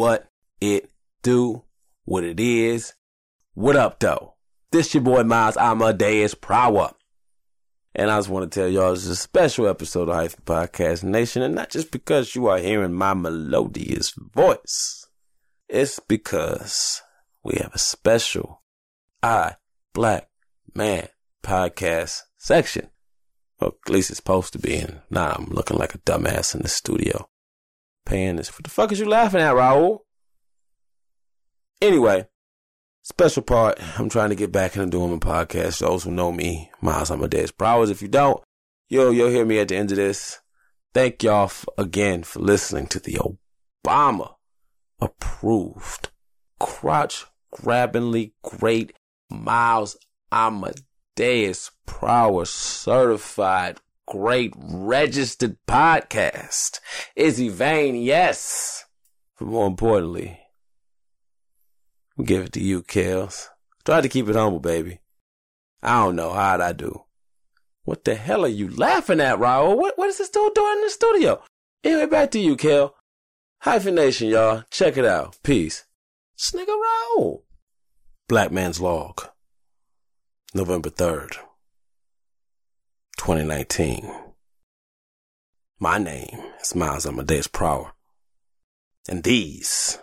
What it do, what it is, what up though? This your boy Miles Amadeus Prower. And I just want to tell y'all this is a special episode of Hyphen Podcast Nation, and not just because you are hearing my melodious voice. It's because we have a special I Black Man Podcast section. Well, at least it's supposed to be in. Nah, I'm looking like a dumbass in the studio. Paying this. What the fuck is you laughing at, Raúl? Anyway, special part. I'm trying to get back into doing my podcast. Those who know me, Miles Amadeus Prower. If you don't, you'll hear me at the end of this. Thank y'all again for listening to the Obama-approved, crotch-grabbingly great Miles Amadeus Prower certified great registered podcast. Is he vain? Yes. But more importantly, we give it to you, Kels. Try to keep it humble, baby. I don't know. How'd I do? What the hell are you laughing at, Raúl? What is this dude doing in the studio? Anyway, back to you, Kel. Hyphenation, y'all. Check it out. Peace. This nigga Raúl. Black Man's Log. November 3rd. 2019. My name is Miles Amadeus Prower, and these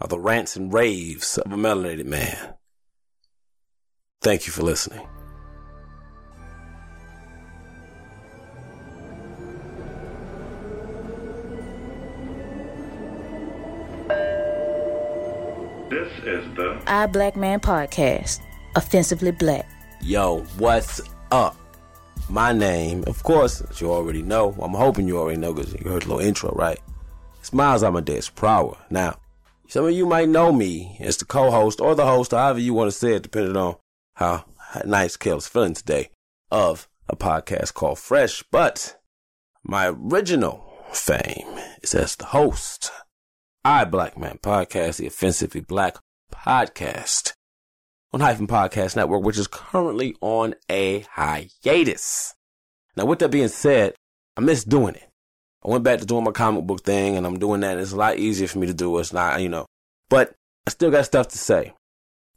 are the rants and raves of a melanated man. Thank you for listening. This is the I Black Man Podcast, Offensively Black. Yo, what's up? My name, of course, as you already know, I'm hoping you already know because you heard the little intro, right? It's Miles Amadeus Prower. Now, some of you might know me as the co-host or the host, or however you want to say it, depending on how nice Kale's feeling today, of a podcast called Fresh. But my original fame is as the host. I Black Man Podcast, the Offensively Black Podcast on Hyphen Podcast Network, which is currently on a hiatus. Now, with that being said, I miss doing it. I went back to doing my comic book thing, and I'm doing that. And it's a lot easier for me to do. It's not, you know. But I still got stuff to say.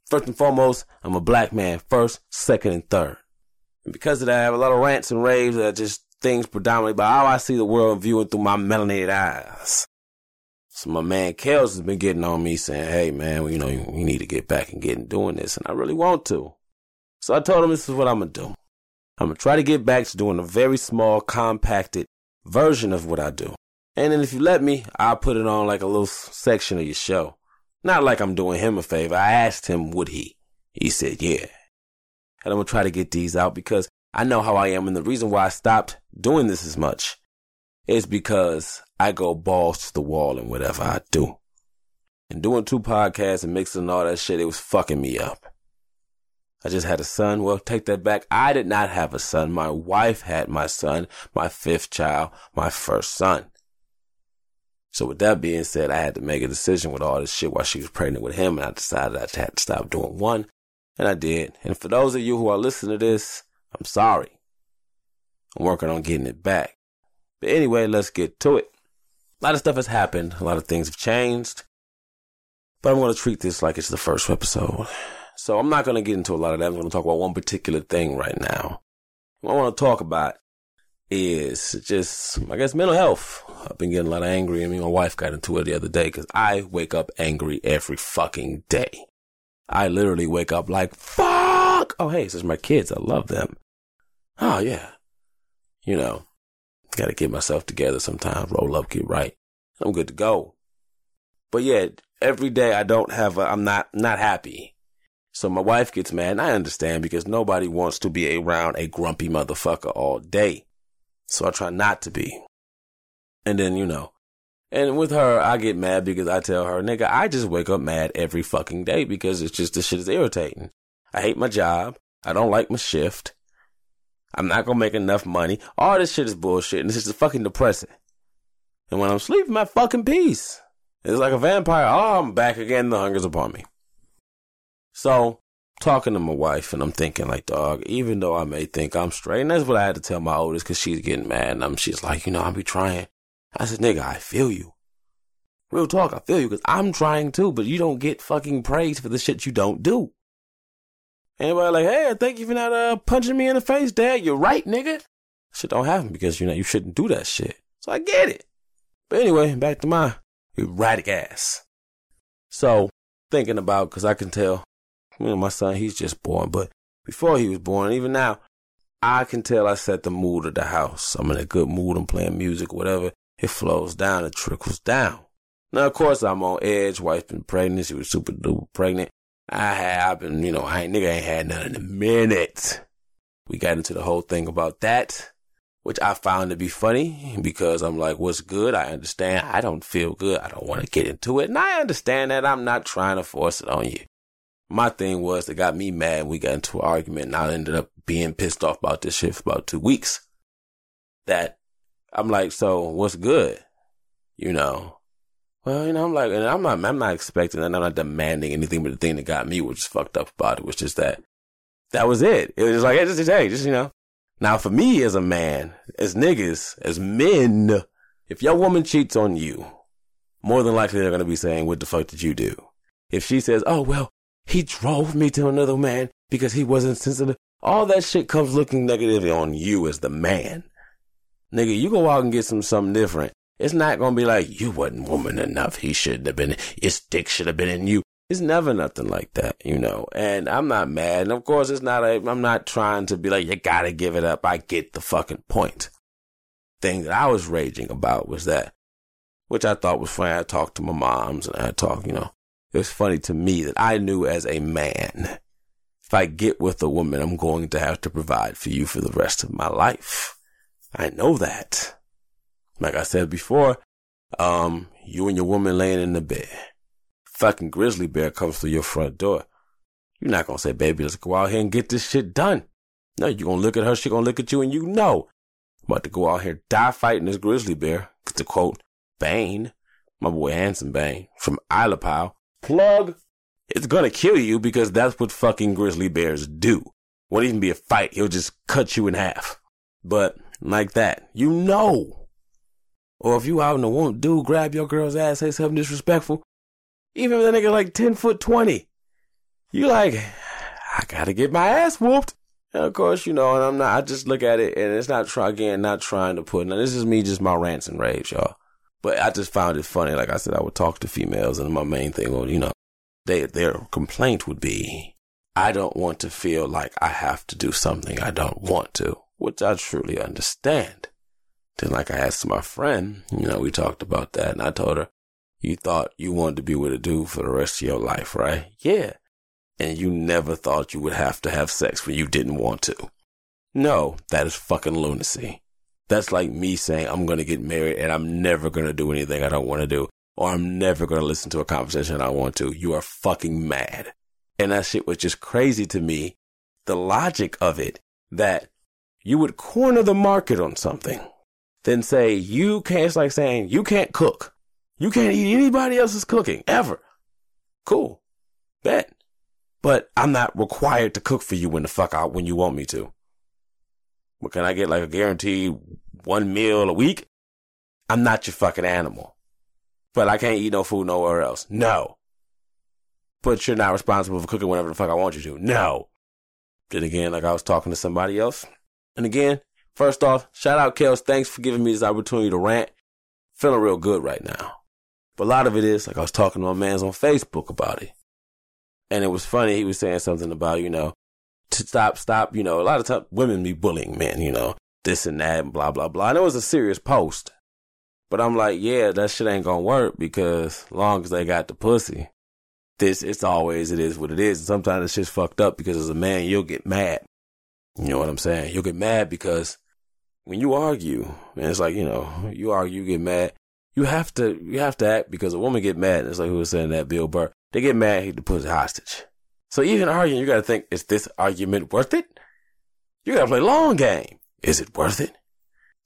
First and foremost, I'm a black man first, second, and third. And because of that, I have a lot of rants and raves that are just things predominantly by how I see the world and viewing through my melanated eyes. So my man Kels has been getting on me saying, hey, man, well, you know, you need to get back and get doing this. And I really want to. So I told him this is what I'm going to do. I'm going to try to get back to doing a very small, compacted version of what I do. And then if you let me, I'll put it on like a little section of your show. Not like I'm doing him a favor. I asked him, would he? He said, yeah. And I'm going to try to get these out because I know how I am. And the reason why I stopped doing this as much is because I go balls to the wall in whatever I do. And doing two podcasts and mixing all that shit, it was fucking me up. I just had a son. Well, take that back. I did not have a son. My wife had my son, my fifth child, my first son. So with that being said, I had to make a decision with all this shit while she was pregnant with him. And I decided I had to stop doing one. And I did. And for those of you who are listening to this, I'm sorry. I'm working on getting it back. But anyway, let's get to it. A lot of stuff has happened. A lot of things have changed. But I'm going to treat this like it's the first episode. So I'm not going to get into a lot of that. I'm going to talk about one particular thing right now. What I want to talk about is just, I guess, mental health. I've been getting a lot of angry. I mean, my wife got into it the other day because I wake up angry every fucking day. I literally wake up like, fuck! Oh, hey, this is my kids. I love them. Oh, yeah. You know. Got to get myself together sometimes, roll up, get right. I'm good to go. But yeah, every day I don't have a, I'm not happy. So my wife gets mad, and I understand because nobody wants to be around a grumpy motherfucker all day. So I try not to be. And then, you know, and with her, I get mad because I tell her, nigga, I just wake up mad every fucking day because it's just, this shit is irritating. I hate my job. I don't like my shift. I'm not going to make enough money. All this shit is bullshit, and this is fucking depressing. And when I'm sleeping, my fucking peace. It's like a vampire. Oh, I'm back again. The hunger's upon me. So, talking to my wife, and I'm thinking, like, dog, even though I may think I'm straight, and that's what I had to tell my oldest, because she's getting mad, and she's like, you know, I'll be trying. I said, nigga, I feel you. Real talk, I feel you, because I'm trying to, but you don't get fucking praise for the shit you don't do. Anybody like, hey, thank you for not punching me in the face, Dad. You're right, nigga. Shit don't happen because, you know, you shouldn't do that shit. So I get it. But anyway, back to my erratic ass. So, thinking about, because I can tell, you know, my son, he's just born. But before he was born, even now, I can tell I set the mood of the house. I'm in a good mood. I'm playing music, whatever. It flows down. It trickles down. Now, of course, I'm on edge. Wife's been pregnant. She was super duper pregnant. I've been, you know, I ain't had none in a minute. We got into the whole thing about that, which I found to be funny because I'm like, what's good? I understand. I don't feel good. I don't want to get into it. And I understand that. I'm not trying to force it on you. My thing was that got me mad. We got into an argument and I ended up being pissed off about this shit for about 2 weeks. That I'm like, so what's good? You know? Well, you know, I'm like, and I'm not expecting, and I'm not demanding anything, but the thing that got me, which is fucked up about it, was just that was it. It was just like, hey, just, you know. Now, for me as a man, as niggas, as men, if your woman cheats on you, more than likely they're going to be saying, what the fuck did you do? If she says, oh, well, he drove me to another man because he wasn't sensitive, all that shit comes looking negatively on you as the man. Nigga, you go out and get something different. It's not going to be like, you wasn't woman enough. He shouldn't have been. His dick should have been in you. It's never nothing like that, you know. And I'm not mad. And of course, I'm not trying to be like, you got to give it up. I get the fucking point. Thing that I was raging about was that, which I thought was funny. I talked to my moms and I talked, you know. It was funny to me that I knew as a man, if I get with a woman, I'm going to have to provide for you for the rest of my life. I know that. Like I said before, you and your woman laying in the bed. Fucking grizzly bear comes through your front door. You're not going to say, baby, let's go out here and get this shit done. No, you're going to look at her, she going to look at you, and you know. I'm about to go out here, die fighting this grizzly bear. To quote Bane, my boy Handsome Bane, from Isla Pile, plug, it's going to kill you because that's what fucking grizzly bears do. Won't even be a fight. He'll just cut you in half. But like that, you know. Or if you out in the womb, dude, grab your girl's ass, say something disrespectful. Even if that nigga like 10 foot 20. You like, I gotta get my ass whooped. And of course, you know, and I just look at it and it's not trying to put, now this is me, just my rants and raves, y'all. But I just found it funny. Like I said, I would talk to females and my main thing, well, you know, their complaint would be, I don't want to feel like I have to do something I don't want to, which I truly understand. Then like I asked my friend, you know, we talked about that and I told her, you thought you wanted to be with a dude for the rest of your life, right? Yeah. And you never thought you would have to have sex when you didn't want to. No, that is fucking lunacy. That's like me saying I'm going to get married and I'm never going to do anything I don't want to do. Or I'm never going to listen to a conversation I want to. You are fucking mad. And that shit was just crazy to me. The logic of it, that you would corner the market on something. Then say, you can't, it's like saying, you can't cook. You can't eat anybody else's cooking, ever. Cool. Bet. But I'm not required to cook for you when you want me to. But can I get like a guaranteed one meal a week? I'm not your fucking animal. But I can't eat no food nowhere else. No. But you're not responsible for cooking whenever the fuck I want you to. No. Then again, like I was talking to somebody else. And again, first off, shout out Kels. Thanks for giving me this opportunity to rant. Feeling real good right now. But a lot of it is, like I was talking to my mans on Facebook about it. And it was funny. He was saying something about, you know, to stop, you know, a lot of times women be bullying men, you know, this and that and blah, blah, blah. And it was a serious post. But I'm like, yeah, that shit ain't gonna work because long as they got the pussy, it is what it is. And sometimes it's just fucked up because as a man, you'll get mad. You know what I'm saying? You'll get mad because when you argue, and it's like, you know, you argue, you get mad. You have to act because a woman get mad. And it's like who was saying that, Bill Burr. They get mad, he puts it hostage. So even arguing, you got to think, is this argument worth it? You got to play long game. Is it worth it?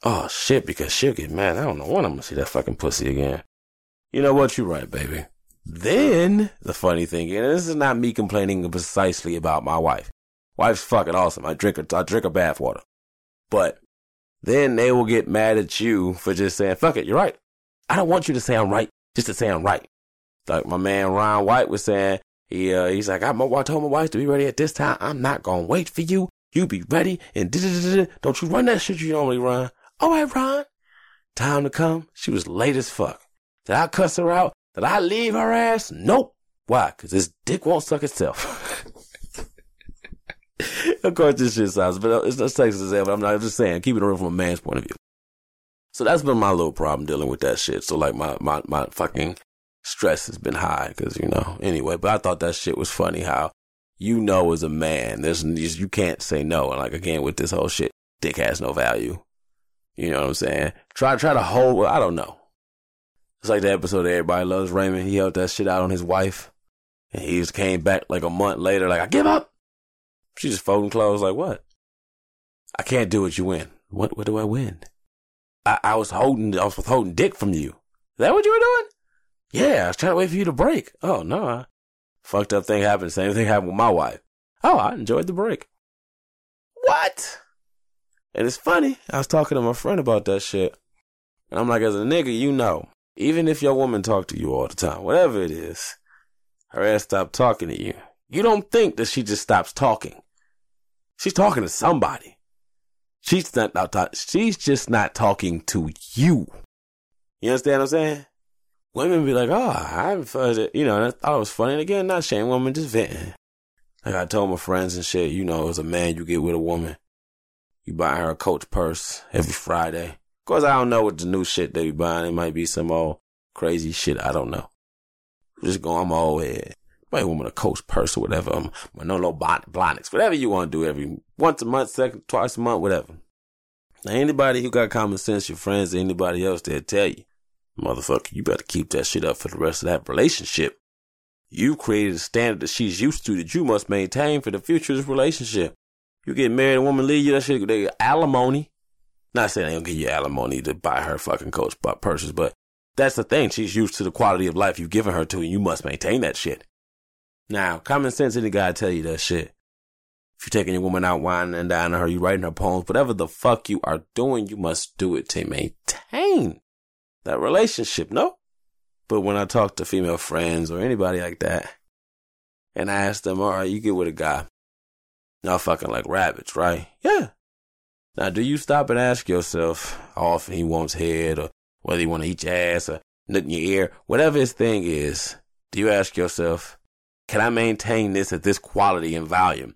Oh, shit, because she'll get mad. I don't know when I'm going to see that fucking pussy again. You know what? You're right, baby. Then the funny thing, and this is not me complaining precisely about my wife. Wife's fucking awesome. I drink her bath water. But then they will get mad at you for just saying, fuck it, you're right. I don't want you to say I'm right. just to sound right. Like my man Ron White was saying, he's like, I told my wife to be ready at this time. I'm not going to wait for you. You be ready. And don't you run that shit you normally run. All right, Ron. Time to come. She was late as fuck. Did I cuss her out? Did I leave her ass? Nope. Why? Because this dick won't suck itself. Of course, this shit sounds, but it's not sexist as hell, but I'm just saying, keep it real from a man's point of view. So that's been my little problem dealing with that shit. So, like, my fucking stress has been high because, you know, anyway, but I thought that shit was funny how, you know, as a man, you can't say no. And, like, again, with this whole shit, dick has no value. You know what I'm saying? Try to hold, I don't know. It's like the episode of Everybody Loves Raymond. He held that shit out on his wife. And he just came back like a month later, like, I give up. She just folding clothes like, what? I can't do what you win. What do I win? I was withholding dick from you. Is that what you were doing? Yeah, I was trying to wait for you to break. Oh, no. Fucked up thing happened. Same thing happened with my wife. Oh, I enjoyed the break. What? And it's funny. I was talking to my friend about that shit. And I'm like, as a nigga, you know, even if your woman talk to you all the time, whatever it is, her ass stopped talking to you. You don't think that she just stops talking. She's talking to somebody. She's just not talking to you. You understand what I'm saying? Women be like, oh, I haven't felt it. You know, and I thought it was funny. And again, not shame women, just venting. Like I told my friends and shit, you know, as a man, you get with a woman. You buy her a Coach purse every Friday. Of course, I don't know what the new shit they be buying. It might be some old crazy shit. I don't know. Just go, I'm old head. Might want a Coach purse or whatever. Manolo Blahniks, whatever you want to do every once a month, twice a month, whatever. Now, anybody who got common sense, your friends, or anybody else, they'll tell you, motherfucker, you better keep that shit up for the rest of that relationship. You created a standard that she's used to that you must maintain for the future of this relationship. You get married, a woman leave you, that shit, they alimony. Not saying they don't give you alimony to buy her fucking Coach purses, but that's the thing. She's used to the quality of life you've given her to, and you must maintain that shit. Now, common sense, any guy tell you that shit. If you're taking your woman out, whining and dining her, you writing her poems, whatever the fuck you are doing, you must do it to maintain that relationship, no? But when I talk to female friends or anybody like that, and I ask them, all right, you get with a guy, y'all fucking like rabbits, right? Yeah. Now, do you stop and ask yourself how often he wants head or whether he want to eat your ass or nut in your ear, whatever his thing is, do you ask yourself, can I maintain this at this quality and volume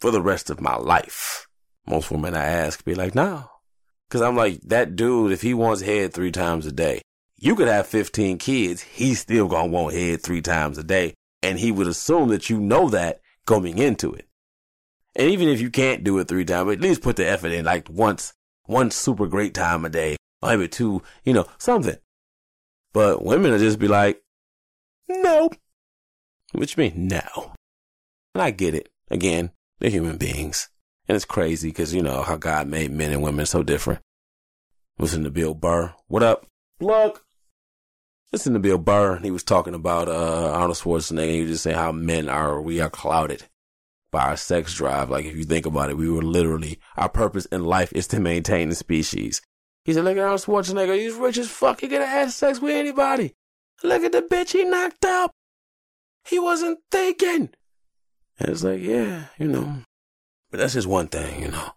for the rest of my life? Most women I ask be like, no. Because I'm like, that dude, if he wants head 3 times a day, you could have 15 kids. He's still going to want head 3 times a day. And he would assume that you know that going into it. And even if you can't do it 3 times, at least put the effort in like once, one super great time a day, or maybe 2, you know, something. But women will just be like, no. Which means no. And I get it. Again, they're human beings. And it's crazy because, you know, how God made men and women so different. Listen to Bill Burr. What up? Look. Listen to Bill Burr. He was talking about Arnold Schwarzenegger. He was just saying how we are clouded by our sex drive. Like, if you think about it, our purpose in life is to maintain the species. He said, look at Arnold Schwarzenegger. He's rich as fuck. He could have had sex with anybody. Look at the bitch he knocked up. He wasn't thinking. And it's like, yeah, you know. But that's just one thing, you know.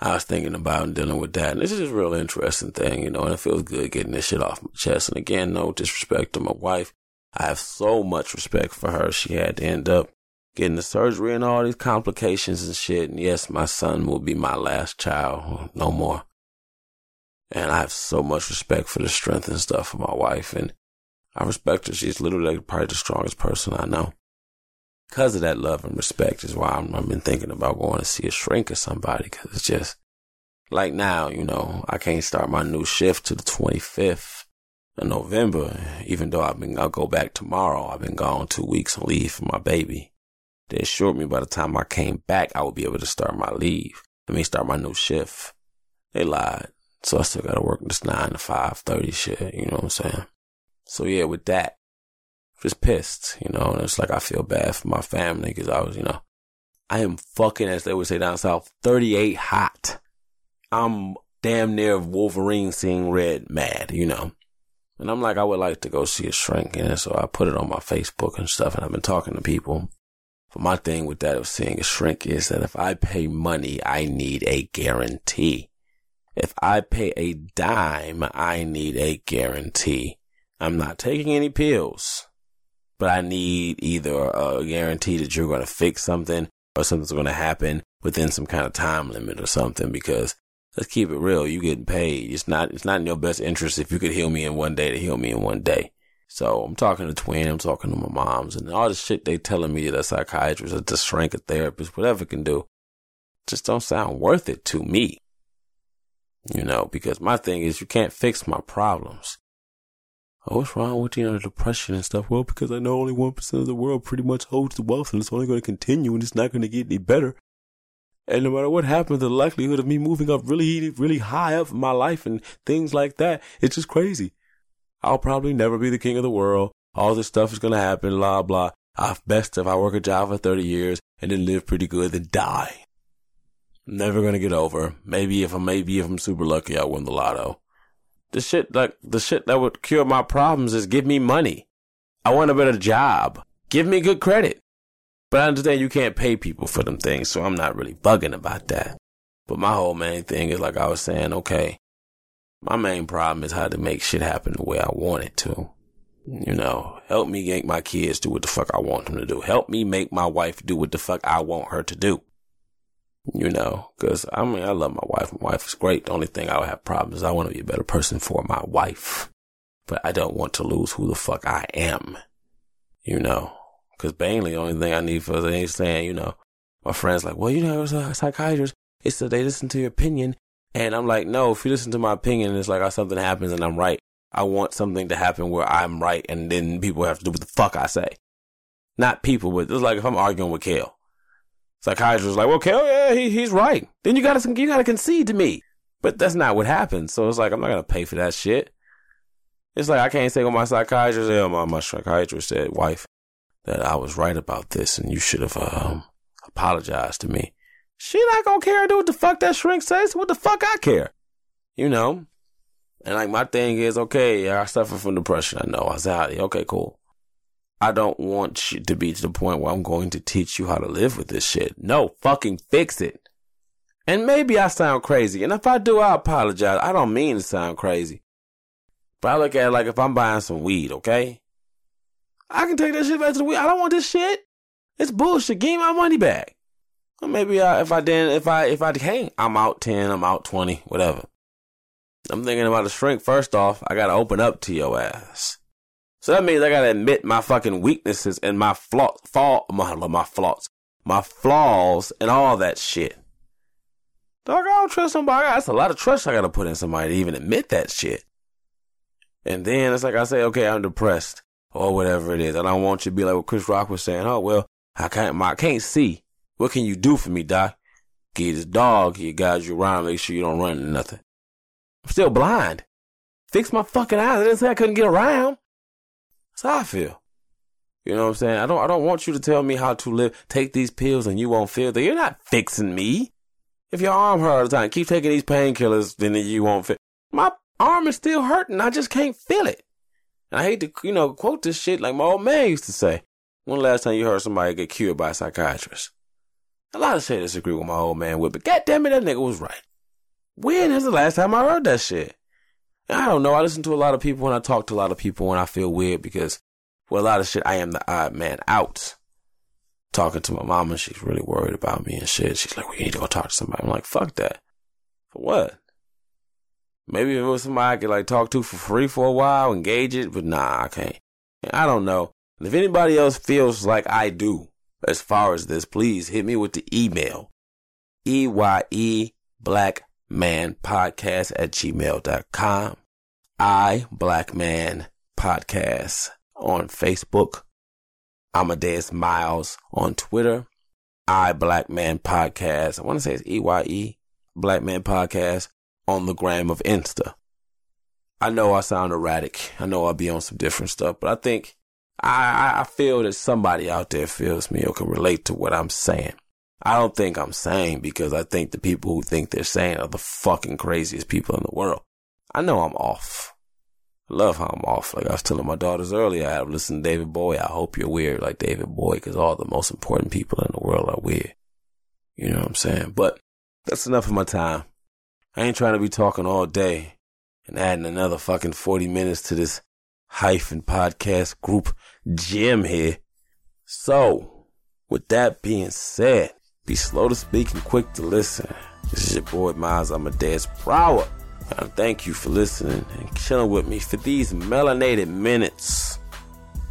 I was thinking about and dealing with that. And this is a real interesting thing, you know. And it feels good getting this shit off my chest. And again, no disrespect to my wife. I have so much respect for her. She had to end up getting the surgery and all these complications and shit. And yes, my son will be my last child. No more. And I have so much respect for the strength and stuff of my wife. And I respect her. She's literally probably the strongest person I know. Because of that love and respect is why I've been thinking about going to see a shrink or somebody. Because it's just like now, you know, I can't start my new shift till the 25th of November. Even though I'll go back tomorrow. I've been gone 2 weeks on leave for my baby. They assured me by the time I came back, I would be able to start my new shift. They lied. So I still got to work this 9 to 5:30 shit. You know what I'm saying? So yeah, with that, just pissed, you know, and it's like I feel bad for my family because I was, you know, I am fucking, as they would say down south, 38 hot. I'm damn near Wolverine seeing red mad, you know. And I'm like, I would like to go see a shrink. And so I put it on my Facebook and stuff. And I've been talking to people. But my thing with that of seeing a shrink is that if I pay money, I need a guarantee. If I pay a dime, I need a guarantee. I'm not taking any pills, but I need either a guarantee that you're going to fix something or something's going to happen within some kind of time limit or something, because let's keep it real. You getting paid. It's not in your best interest if you could heal me in one day to heal me in one day. So I'm talking to Twin, I'm talking to my moms, and all the shit they telling me that a psychiatrist, a shrink, a therapist, whatever can do, just don't sound worth it to me. You know, because my thing is you can't fix my problems. Oh, what's wrong with the depression and stuff? Well, because I know only 1% of the world pretty much holds the wealth, and it's only going to continue, and it's not going to get any better. And no matter what happens, the likelihood of me moving up really, really high up in my life and things like that, it's just crazy. I'll probably never be the king of the world. All this stuff is going to happen, blah, blah. I'm best if I work a job for 30 years and then live pretty good, then die. I'm never going to get over. Maybe if I'm super lucky, I win the lotto. The shit that would cure my problems is give me money. I want a better job. Give me good credit. But I understand you can't pay people for them things, so I'm not really bugging about that. But my whole main thing is, like I was saying, okay, my main problem is how to make shit happen the way I want it to. You know, help me make my kids do what the fuck I want them to do. Help me make my wife do what the fuck I want her to do. You know, because I mean, I love my wife. My wife is great. The only thing I would have problems is I want to be a better person for my wife. But I don't want to lose who the fuck I am. You know, because mainly the only thing I need for the saying, you know, my friend's like, well, you know, it's a psychiatrist. It's that they listen to your opinion. And I'm like, no, if you listen to my opinion, it's like something happens and I'm right. I want something to happen where I'm right. And then people have to do what the fuck I say. Not people, but it's like if I'm arguing with Kale. Psychiatrist was like, well, okay, oh yeah, he's right. Then you gotta concede to me. But that's not what happens. So it's like, I'm not gonna pay for that shit. It's like, I can't say what my psychiatrist said. My psychiatrist said, wife, that I was right about this and you should have apologized to me. She not gonna care and do what the fuck that shrink says. What the fuck I care? You know? And like, my thing is, okay, I suffer from depression. I know. I was out. Okay, cool. I don't want you to be to the point where I'm going to teach you how to live with this shit. No, fucking fix it. And maybe I sound crazy. And if I do, I apologize. I don't mean to sound crazy. But I look at it like if I'm buying some weed, okay? I can take that shit back to the weed. I don't want this shit. It's bullshit. Give me my money back. Or maybe if I can't, I'm out 10, I'm out 20, whatever. I'm thinking about a shrink. First off, I got to open up to your ass. So that means I gotta admit my fucking weaknesses and my flaws and all that shit. Dog, I don't trust somebody. That's a lot of trust I gotta put in somebody to even admit that shit. And then it's like I say, okay, I'm depressed or whatever it is. I don't want you to be like what Chris Rock was saying. Oh, well, I can't see. What can you do for me, Doc? Get this dog, you guys, you rhyme, make sure you don't run into nothing. I'm still blind. Fix my fucking eyes. I didn't say I couldn't get around. That's how I feel. You know what I'm saying? I don't want you to tell me how to live. Take these pills and you won't feel that. You're not fixing me. If your arm hurt all the time, keep taking these painkillers, then you won't feel. My arm is still hurting. I just can't feel it. And I hate to, you know, quote this shit like my old man used to say. When the last time you heard somebody get cured by a psychiatrist? A lot of shit I disagree with my old man with, but goddamn it, that nigga was right. When is the last time I heard that shit? I don't know. I listen to a lot of people and I talk to a lot of people and I feel weird because, well, a lot of shit, I am the odd man out. Talking to my mom and she's really worried about me and shit. She's like, we need to go talk to somebody. I'm like, fuck that. For what? Maybe if it was somebody I could like talk to for free for a while, engage it, but nah, I can't. I don't know. And if anybody else feels like I do as far as this, please hit me with the email. IBlackManPodcast@gmail.com. I Black Man Podcast on Facebook. Amadeus Miles on Twitter. I Black Man Podcast. I want to say it's EYE Black Man Podcast on the gram of Insta. I know I sound erratic. I know I'll be on some different stuff, but I think I feel that somebody out there feels me or can relate to what I'm saying. I don't think I'm sane because I think the people who think they're sane are the fucking craziest people in the world. I know I'm off. I love how I'm off. Like I was telling my daughters earlier, I have listened to David Bowie. I hope you're weird like David Bowie, because all the most important people in the world are weird. You know what I'm saying? But that's enough of my time. I ain't trying to be talking all day and adding another fucking 40 minutes to this hyphen podcast group gym here. So, with that being said, be slow to speak and quick to listen. This is your boy Miles Amadeus Prower, and thank you for listening and chilling with me for these melanated minutes.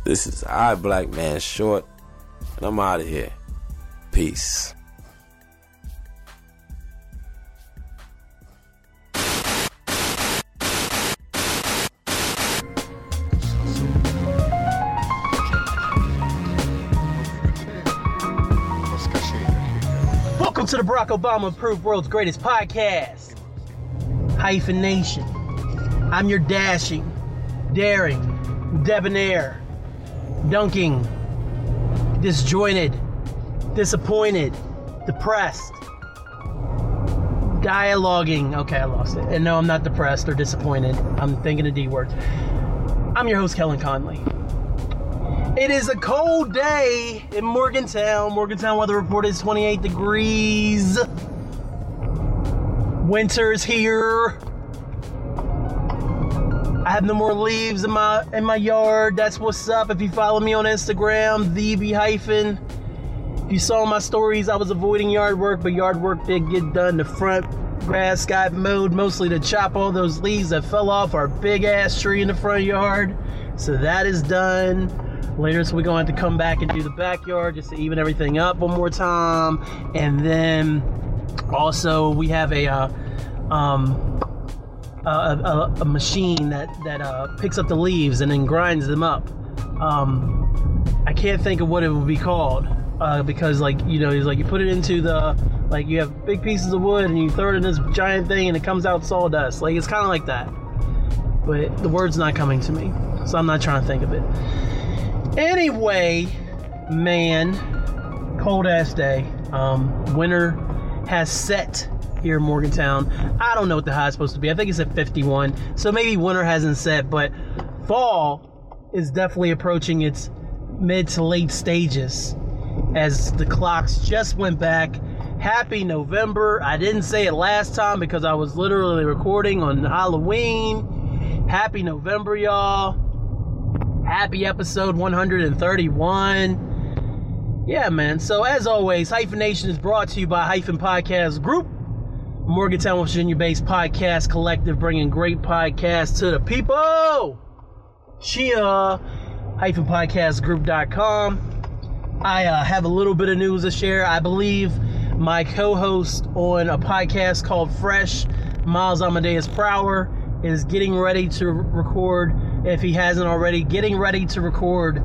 This is I Black Man Short, and I'm out of here. Peace. Welcome to the Barack Obama Approved World's Greatest Podcast, Hyphenation. I'm your dashing, daring, debonair, dunking, disjointed, disappointed, depressed, dialoguing. Okay, I lost it. And no, I'm not depressed or disappointed. I'm thinking of D words. I'm your host, Kellen Conley. It is a cold day in Morgantown. Morgantown weather report is 28 degrees. Winter's here. I have no more leaves in my yard. That's what's up. If you follow me on Instagram, @theb_. If you saw my stories, I was avoiding yard work, but yard work did get done. The front grass got mowed, mostly to chop all those leaves that fell off our big ass tree in the front yard. So that is done. Later, so we're going to have to come back and do the backyard just to even everything up one more time. And then also we have a machine that picks up the leaves and then grinds them up. I can't think of what it would be called because, like, you know, it's like you put it into the, like, you have big pieces of wood and you throw it in this giant thing and it comes out sawdust. Like, it's kind of like that, but the word's not coming to me, so I'm not trying to think of it. Anyway, man, cold ass day. Winter has set here in Morgantown. I don't know what the high is supposed to be. I think it's at 51. So maybe winter hasn't set, but fall is definitely approaching its mid to late stages as the clocks just went back. Happy November. I didn't say it last time because I was literally recording on Halloween. Happy November, y'all. Happy episode 131. Yeah, man. So, as always, Hyphenation is brought to you by Hyphen Podcast Group, Morgantown, West Virginia-based podcast collective bringing great podcasts to the people. Chia, hyphenpodcastgroup.com. I have a little bit of news to share. I believe my co-host on a podcast called Fresh, Miles Amadeus Prower, is getting ready to record, if he hasn't already, getting ready to record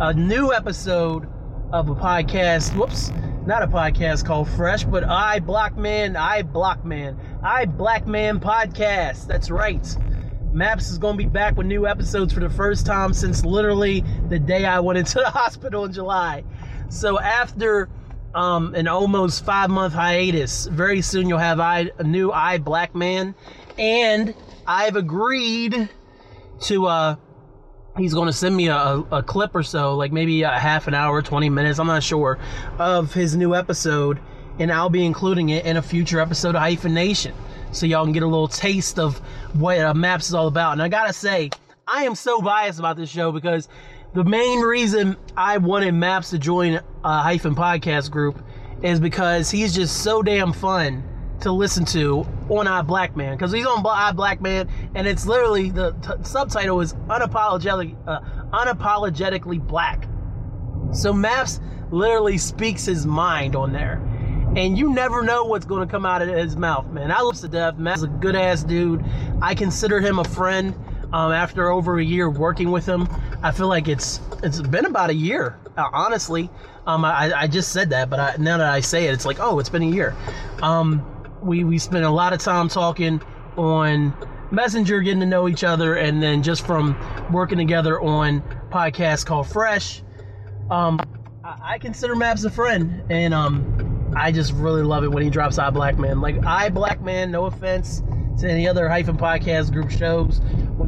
a new episode of a podcast. Whoops, not a podcast called Fresh, but I Black Man Podcast. That's right. Maps is going to be back with new episodes for the first time since literally the day I went into the hospital in July. So after an almost 5-month hiatus, very soon you'll have a new I Black Man, and I've agreed to he's going to send me a clip or so, like maybe a half an hour, 20 minutes, I'm not sure, of his new episode, and I'll be including it in a future episode of Hyphenation, so y'all can get a little taste of what Maps is all about. And I gotta say, I am so biased about this show because the main reason I wanted Maps to join a Hyphen Podcast Group is because he's just so damn fun to listen to on I Black Man, because he's on I Black Man, and it's literally the subtitle is unapologetically black. So Maps literally speaks his mind on there, and you never know what's going to come out of his mouth, man. I love him to death. Maps is a good ass dude. I consider him a friend. After over a year working with him, I feel like it's been about a year, honestly. I just said that, but now that I say it, it's like, oh, it's been a year. We spent a lot of time talking on Messenger, getting to know each other, and then just from working together on podcast called Fresh. I consider Maps a friend, and I just really love it when he drops I Black Man. Like I Black Man, no offense to any other Hyphen Podcast Group shows,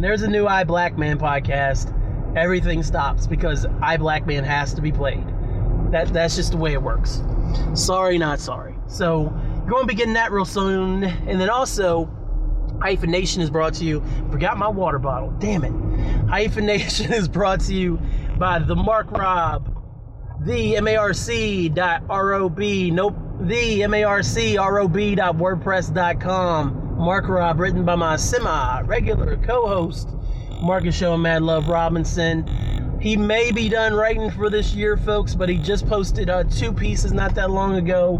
there's a new I Black Man podcast, everything stops because I Black Man has to be played. That's just the way it works. Sorry, not sorry. So you're going to be getting that real soon. And then also, Hyphenation is brought to you. Forgot my water bottle. Damn it. Hyphenation is brought to you by the Mark Rob, the marcrob.wordpress.com. Mark Rob, written by my semi-regular co-host, Marcus Show and Mad Love Robinson. He may be done writing for this year, folks, but he just posted two pieces not that long ago.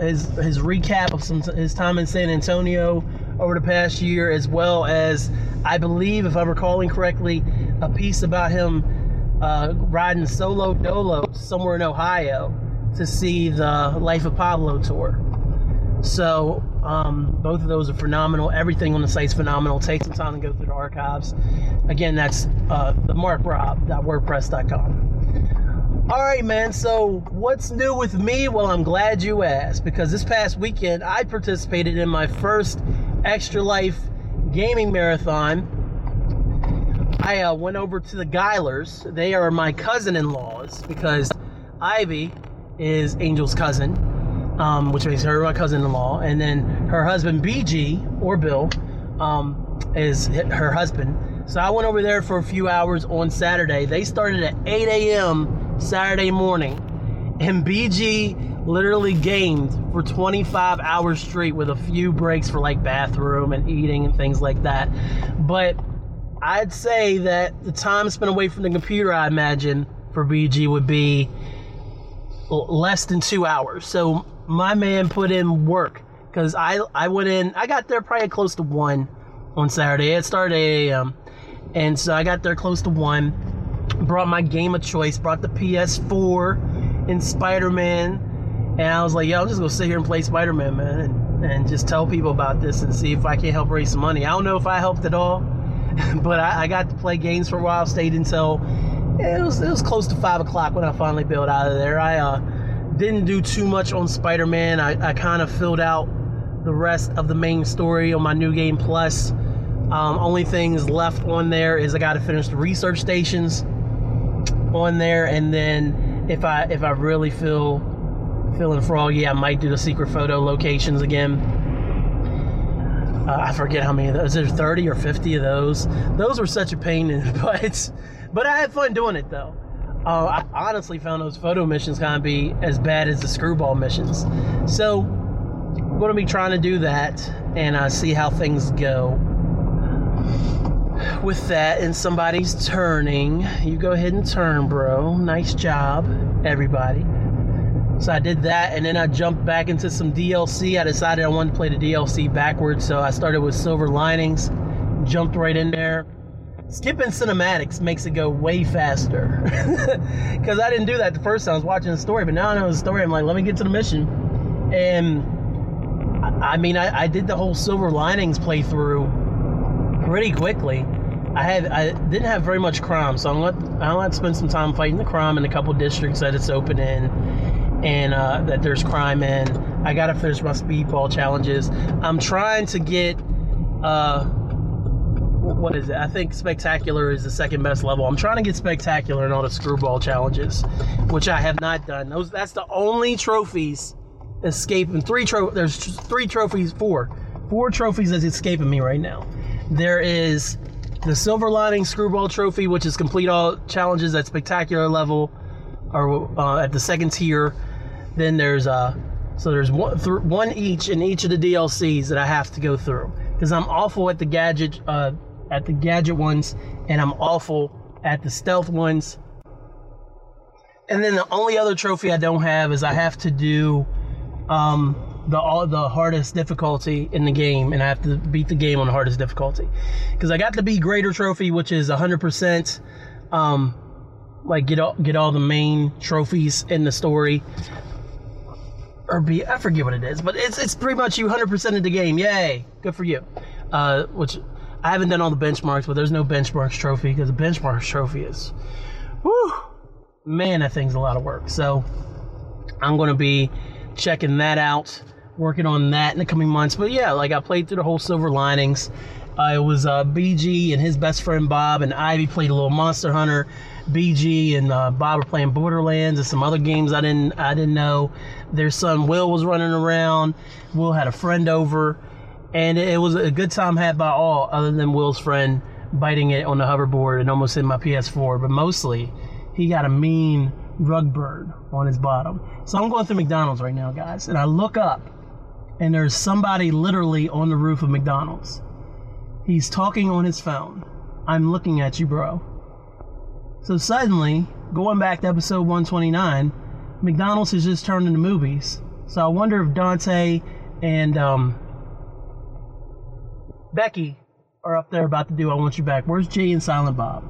His recap of his time in San Antonio over the past year, as well as, I believe, if I'm recalling correctly, a piece about him riding solo dolo somewhere in Ohio to see the Life of Pablo tour. So both of those are phenomenal. Everything on the site's phenomenal. Take some time to go through the archives. Again, that's the markrob.wordpress.com. All right, man. So what's new with me? Well, I'm glad you asked, because this past weekend I participated in my first Extra Life gaming marathon. I went over to the Guilers. They are my cousin-in-laws, because Ivy is Angel's cousin, which makes her my cousin-in-law, and then her husband BG, or Bill, is her husband. So I went over there for a few hours on Saturday. They started at 8 a.m. Saturday morning, and BG literally gamed for 25 hours straight with a few breaks for like bathroom and eating and things like that. But I'd say that the time spent away from the computer, I imagine, for BG would be less than 2 hours. So my man put in work, because I went in, I got there probably close to 1 on Saturday. It started at 8 a.m. And so I got there close to 1, brought my game of choice, brought the PS4 and Spider-Man. And I was like, yo, I'm just going to sit here and play Spider-Man, man, and just tell people about this and see if I can help raise some money. I don't know if I helped at all, but I got to play games for a while, stayed until it was close to 5 o'clock when I finally bailed out of there. I didn't do too much on Spider-Man. I kind of filled out the rest of the main story on my New Game Plus. Only things left on there is I got to finish the research stations on there, and then if I really feeling froggy, I might do the secret photo locations again. I forget how many of those. There's 30 or 50 of those. Those were such a pain in the butt. But I had fun doing it, though. I honestly found those photo missions kind of be as bad as the screwball missions. So I'm going to be trying to do that and see how things go with that. And somebody's turning. You go ahead and turn, bro. Nice job, everybody. So I did that, and then I jumped back into some DLC. I decided I wanted to play the DLC backwards, so I started with Silver Linings, jumped right in there. Skipping cinematics makes it go way faster, because I didn't do that the first time. I was watching the story, but now I know the story. I'm like, let me get to the mission. And I mean, I did the whole Silver Linings playthrough pretty quickly. I didn't have very much crime, so I'm gonna spend some time fighting the crime in a couple districts that it's open in, and that there's crime in. I gotta finish my speedball challenges. I'm trying to get what is it? I think Spectacular is the second best level. I'm trying to get Spectacular in all the screwball challenges, which I have not done. That's the only trophies escaping. Four trophies that's escaping me right now. There is the Silver Lining Screwball Trophy, which is complete all challenges at Spectacular level, or at the second tier. Then there's there's one each in each of the DLCs that I have to go through, because I'm awful at the gadget ones, and I'm awful at the stealth ones. And then the only other trophy I don't have is I have to do the hardest difficulty in the game, and I have to beat the game on the hardest difficulty, because I got the Be Greater trophy, which is 100%. Like get all the main trophies in the story, or be, I forget what it is, but it's pretty much you 100% of the game. Yay, good for you. Which I haven't done all the benchmarks, but there's no benchmarks trophy, because the benchmarks trophy is, whoo, man, that thing's a lot of work. So I'm gonna be checking that out, working on that in the coming months. But yeah, like I played through the whole Silver Linings. It was BG and his best friend Bob, and Ivy played a little Monster Hunter. BG and Bob were playing Borderlands and some other games I didn't know. Their son Will was running around. Will had a friend over, and it was a good time had by all, other than Will's friend biting it on the hoverboard and almost hitting my PS4. But mostly, he got a mean rug bird on his bottom. So I'm going through McDonald's right now, guys, and I look up, and there's somebody literally on the roof of McDonald's. He's talking on his phone. I'm looking at you, bro. So suddenly, going back to episode 129, McDonald's has just turned into movies. So I wonder if Dante and Becky are up there about to do I Want You Back. Where's Jay and Silent Bob?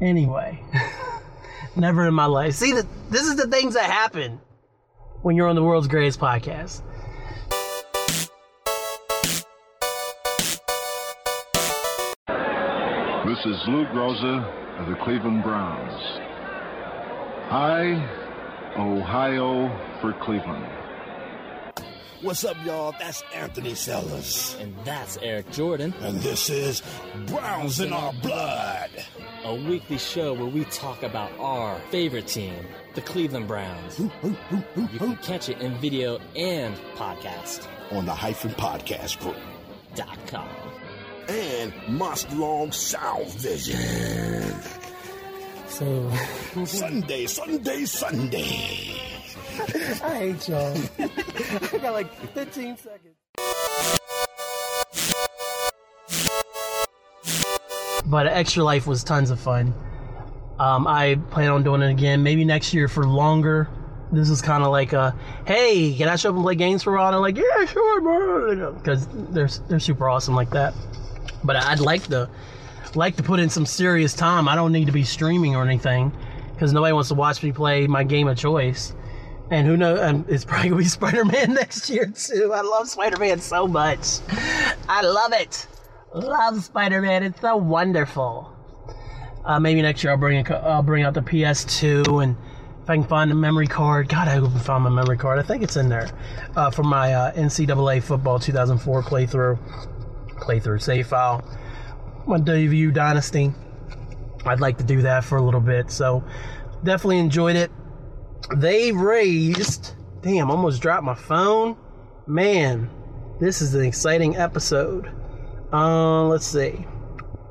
Anyway, never in my life. See, this is the things that happen when you're on the world's greatest podcast. This is Lou Groza of the Cleveland Browns. Hi, Ohio for Cleveland. What's up, y'all? That's Anthony Sellers. And that's Eric Jordan. And this is Browns in Our Blood. A weekly show where we talk about our favorite team, the Cleveland Browns. You can catch it in video and podcast. On the Hyphen Podcast Group.com. And Monster Long Sound Vision. So Sunday. I hate y'all. I got like 15 seconds. But Extra Life was tons of fun. I plan on doing it again, maybe next year for longer. This is kind of like a, hey, can I show up and play games for a while? And I'm like, yeah, sure, bro, because they're super awesome like that. But I'd like to put in some serious time. I don't need to be streaming or anything because nobody wants to watch me play my game of choice. And who knows, it's probably going to be Spider-Man next year too. I love Spider-Man so much. I love it. Love Spider-Man. It's so wonderful. Maybe next year I'll bring out the PS2, and if I can find a memory card. God, I hope I find my memory card. I think it's in there for my NCAA football 2004 playthrough save file, my WVU Dynasty. I'd like to do that for a little bit, so definitely enjoyed it. They raised, damn, almost dropped my phone. Man, this is an exciting episode. Let's see.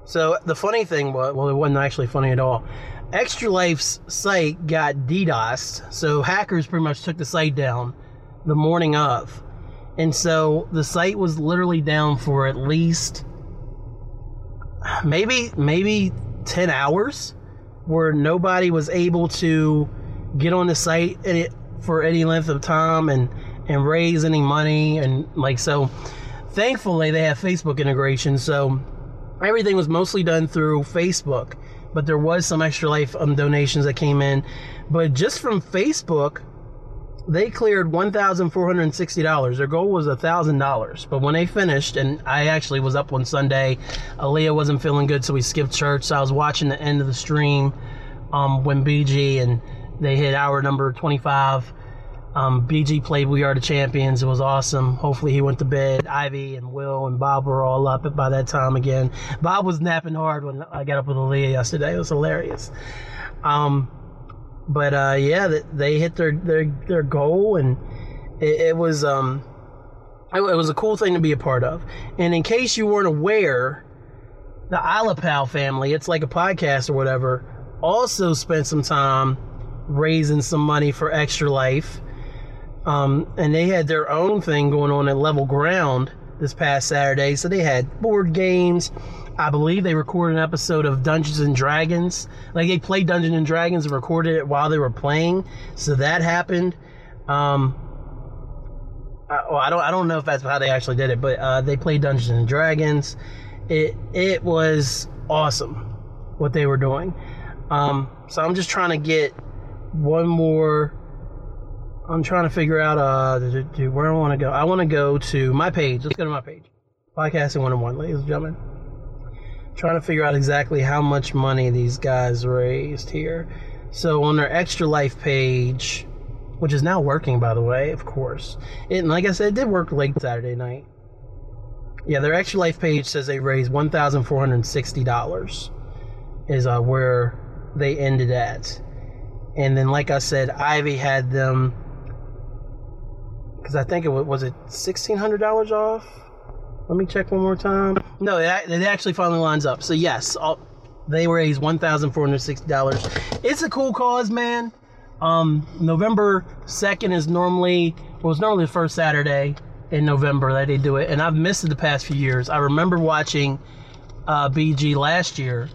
So the funny thing was, well, it wasn't actually funny at all. Extra Life's site got DDoSed, so hackers pretty much took the site down the morning of. And so the site was literally down for at least maybe 10 hours where nobody was able to get on the site for any length of time and raise any money. And like, so thankfully they have Facebook integration. So everything was mostly done through Facebook, but there was some Extra Life donations that came in. But just from Facebook, they cleared $1,460. Their goal was $1,000. But when they finished, and I actually was up on Sunday, Aaliyah wasn't feeling good, so we skipped church. So I was watching the end of the stream when BG and they hit hour number 25. BG played We Are the Champions. It was awesome. Hopefully he went to bed. Ivy and Will and Bob were all up by that time again. Bob was napping hard when I got up with Aaliyah yesterday. It was hilarious. But yeah, they hit their goal, and it was a cool thing to be a part of. And in case you weren't aware, the Alapal family, It's Like a Podcast or whatever, also spent some time raising some money for Extra Life. And they had their own thing going on at Level Ground this past Saturday. So they had board games. I believe they recorded an episode of Dungeons and Dragons. Like, they played Dungeons and Dragons and recorded it while they were playing. So that happened. I don't know if that's how they actually did it, but they played Dungeons and Dragons. It was awesome what they were doing. So I'm just trying to get one more. I'm trying to figure out where I want to go. I want to go to my page. Let's go to my page. Podcasting 101, ladies and gentlemen. Trying to figure out exactly how much money these guys raised here. So on their Extra Life page, which is now working, by the way, of course. And like I said, it did work late Saturday night. Yeah, their Extra Life page says they raised $1,460 is where they ended at. And then, like I said, Ivy had them, because I think it was it $1,600 off? Let me check one more time. No, it actually finally lines up. So, yes, they raised $1,460. It's a cool cause, man. November 2nd is normally, well, it's normally the first Saturday in November that they do it, and I've missed it the past few years. I remember watching BG last year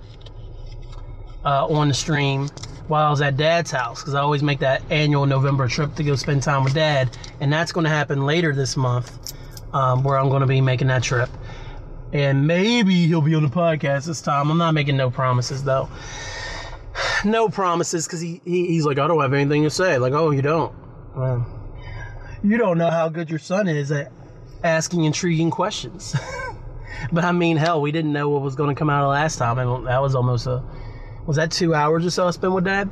on the stream while I was at Dad's house, because I always make that annual November trip to go spend time with Dad, and that's going to happen later this month, where I'm going to be making that trip, and maybe he'll be on the podcast this time. I'm not making no promises, though. No promises, because he's like, I don't have anything to say. Like, oh, you don't? Well, you don't know how good your son is at asking intriguing questions. But, I mean, hell, we didn't know what was going to come out of last time. And that was almost was that 2 hours or so I spent with Dad?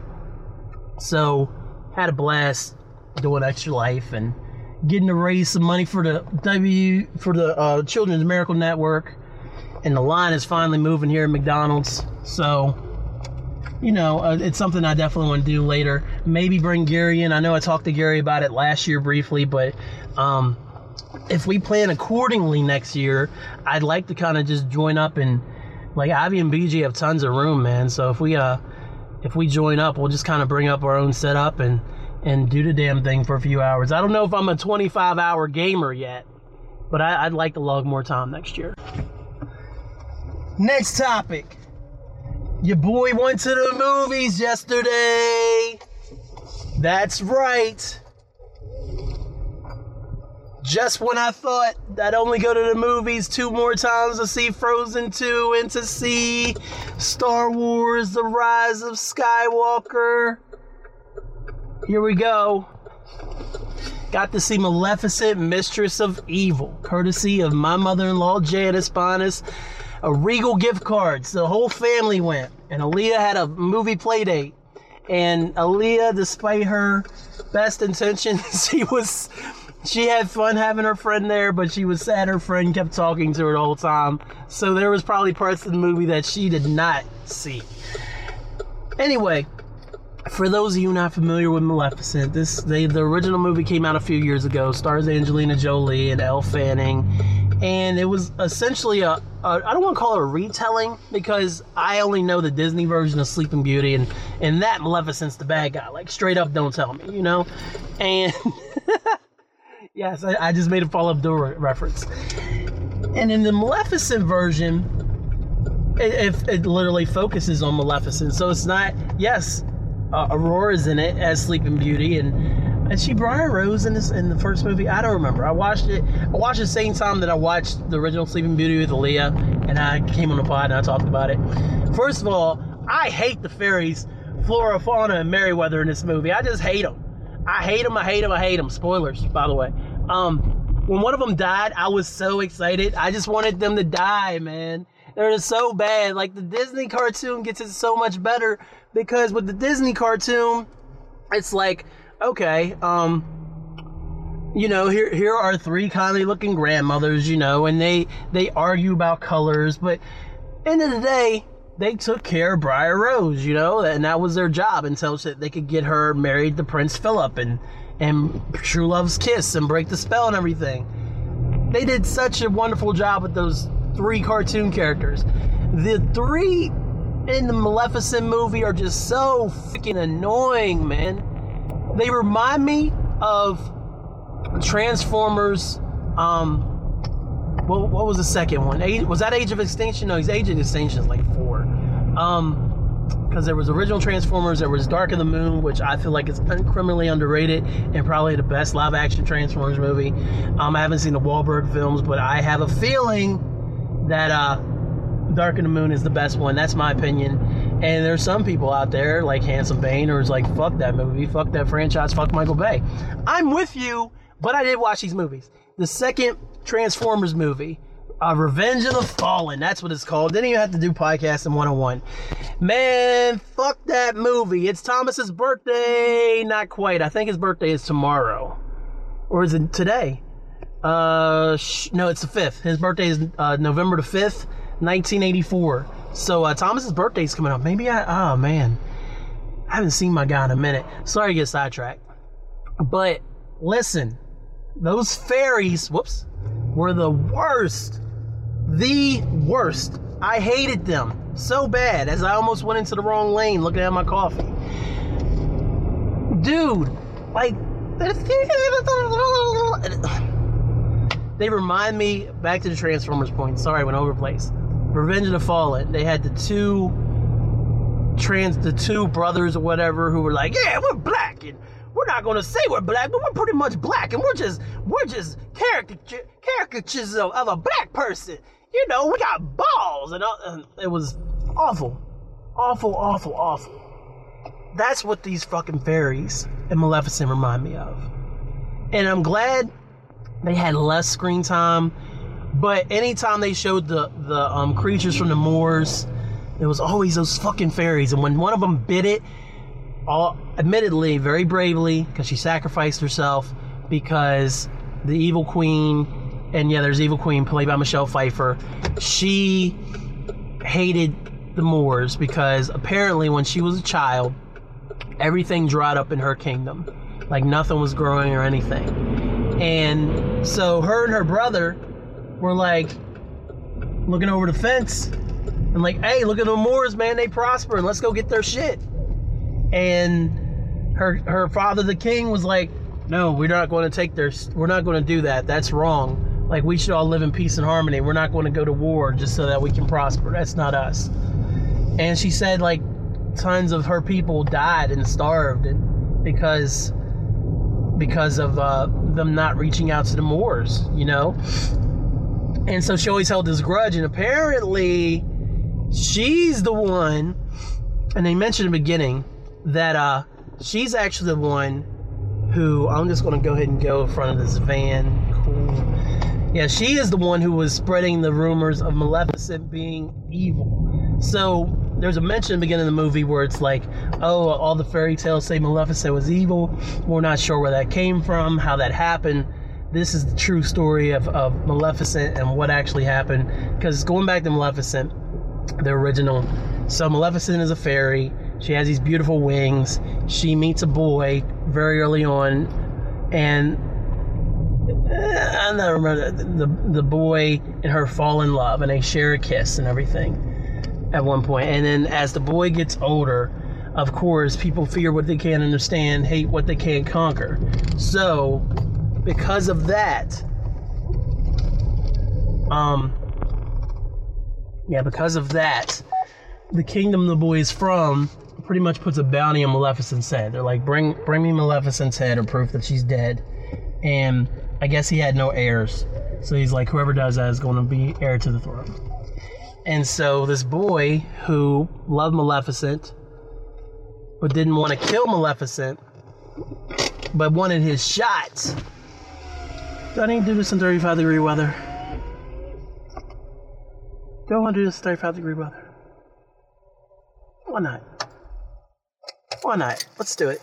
So, had a blast doing Extra Life and getting to raise some money for the Children's Miracle Network. And the line is finally moving here at McDonald's. So, you know, it's something I definitely want to do later. Maybe bring Gary in. I know I talked to Gary about it last year briefly, but if we plan accordingly next year, I'd like to kind of just join up and, like, Ivy and BG have tons of room, man. So if we join up, we'll just kind of bring up our own setup and do the damn thing for a few hours. I don't know if I'm a 25-hour gamer yet, but I'd like to log more time next year. Next topic. Your boy went to the movies yesterday. That's right. Just when I thought I'd only go to the movies two more times to see Frozen 2 and to see Star Wars: The Rise of Skywalker. Here we go. Got to see Maleficent, Mistress of Evil, courtesy of my mother-in-law, Janice Bonas. A Regal gift cards. The whole family went. And Aaliyah had a movie play date. And Aaliyah, despite her best intentions, she had fun having her friend there, but she was sad her friend kept talking to her the whole time. So there was probably parts of the movie that she did not see. Anyway, for those of you not familiar with Maleficent, the original movie came out a few years ago. Stars Angelina Jolie and Elle Fanning. And it was essentially I don't want to call it a retelling, because I only know the Disney version of Sleeping Beauty, and that Maleficent's the bad guy. Like, straight up, don't tell me, you know? And, yes, I just made a Paul Abdul reference. And in the Maleficent version, it literally focuses on Maleficent. So it's not, yes, Aurora's in it as Sleeping Beauty, and she Briar Rose in the first movie? I don't remember. I watched it the same time that I watched the original Sleeping Beauty with Aaliyah, and I came on the pod and I talked about it. First of all, I hate the fairies, Flora, Fauna, and Merryweather in this movie. I just hate them. I hate them. Spoilers, by the way. When one of them died, I was so excited. I just wanted them to die, man. They're just so bad. Like, the Disney cartoon gets it so much better, because with the Disney cartoon, it's like, okay, you know, here are three kindly looking grandmothers, you know, and they argue about colors, but end of the day, they took care of Briar Rose, you know, and that was their job until they could get her married to Prince Philip and True Love's Kiss and break the spell and everything. They did such a wonderful job with those three cartoon characters. The three in the Maleficent movie are just so freaking annoying, man. They remind me of Transformers. What was the second one? Was that Age of Extinction? No, Age of Extinction is like 4. Because there was original Transformers, there was Dark of the Moon, which I feel like is criminally underrated and probably the best live-action Transformers movie. I haven't seen the Wahlberg films, but I have a feeling that Dark of the Moon is the best one. That's my opinion. And there's some people out there, like Handsome Bane, who's like, fuck that movie, fuck that franchise, fuck Michael Bay. I'm with you, but I did watch these movies. The second Transformers movie, Revenge of the Fallen, that's what it's called. Didn't even have to do podcasts in 101. Man, fuck that movie. It's Thomas's birthday. Not quite. I think his birthday is tomorrow. Or is it today? No, it's the 5th. His birthday is November the 5th, 1984. So Thomas's birthday's coming up. Maybe I... Oh, man. I haven't seen my guy in a minute. Sorry to get sidetracked. But, listen. Those fairies... Whoops. Were the worst. The worst. I hated them so bad as I almost went into the wrong lane looking at my coffee. Dude. Like... They remind me, back to the Transformers point, sorry, I went over place. Revenge of the Fallen, they had the two brothers or whatever who were like, yeah, we're black, and we're not gonna say we're black, but we're pretty much black, and we're just caricatures of a black person. You know, we got balls, and it was awful. Awful, awful, awful. That's what these fucking fairies and Maleficent remind me of. And I'm glad they had less screen time, but anytime they showed the creatures from the moors, there was always those fucking fairies. And when one of them bit it, admittedly, very bravely, because she sacrificed herself, because the Evil Queen, and yeah, there's Evil Queen, played by Michelle Pfeiffer, she hated the moors because apparently when she was a child, everything dried up in her kingdom. Like nothing was growing or anything. And so her and her brother were like looking over the fence and like, hey, look at the moors, man, they prosper and let's go get their shit. And her father, the king, was like, no, we're not going to do that. That's wrong. Like, we should all live in peace and harmony. We're not going to go to war just so that we can prosper. That's not us. And she said like tons of her people died and starved because of them not reaching out to the moors, you know? And so she always held this grudge, and apparently she's the one, and they mentioned in the beginning that she's actually the one who, I'm just going to go ahead and go in front of this van. Cool. Yeah, she is the one who was spreading the rumors of Maleficent being evil. So there's a mention in the beginning of the movie where it's like, oh, all the fairy tales say Maleficent was evil. We're not sure where that came from, how that happened. This is the true story of Maleficent and what actually happened. Because going back to Maleficent, the original. So Maleficent is a fairy. She has these beautiful wings. She meets a boy very early on. And I don't remember, the boy and her fall in love and they share a kiss and everything at one point. And then as the boy gets older, of course, people fear what they can't understand, hate what they can't conquer. So, because of that, the kingdom the boy is from pretty much puts a bounty on Maleficent's head. They're like, bring me Maleficent's head or proof that she's dead. And I guess he had no heirs. So he's like, whoever does that is going to be heir to the throne. And so this boy who loved Maleficent but didn't want to kill Maleficent but wanted his shots. Do I need to do this in 35 degree weather? Do I want to do this in 35 degree weather? Why not? Why not? Let's do it.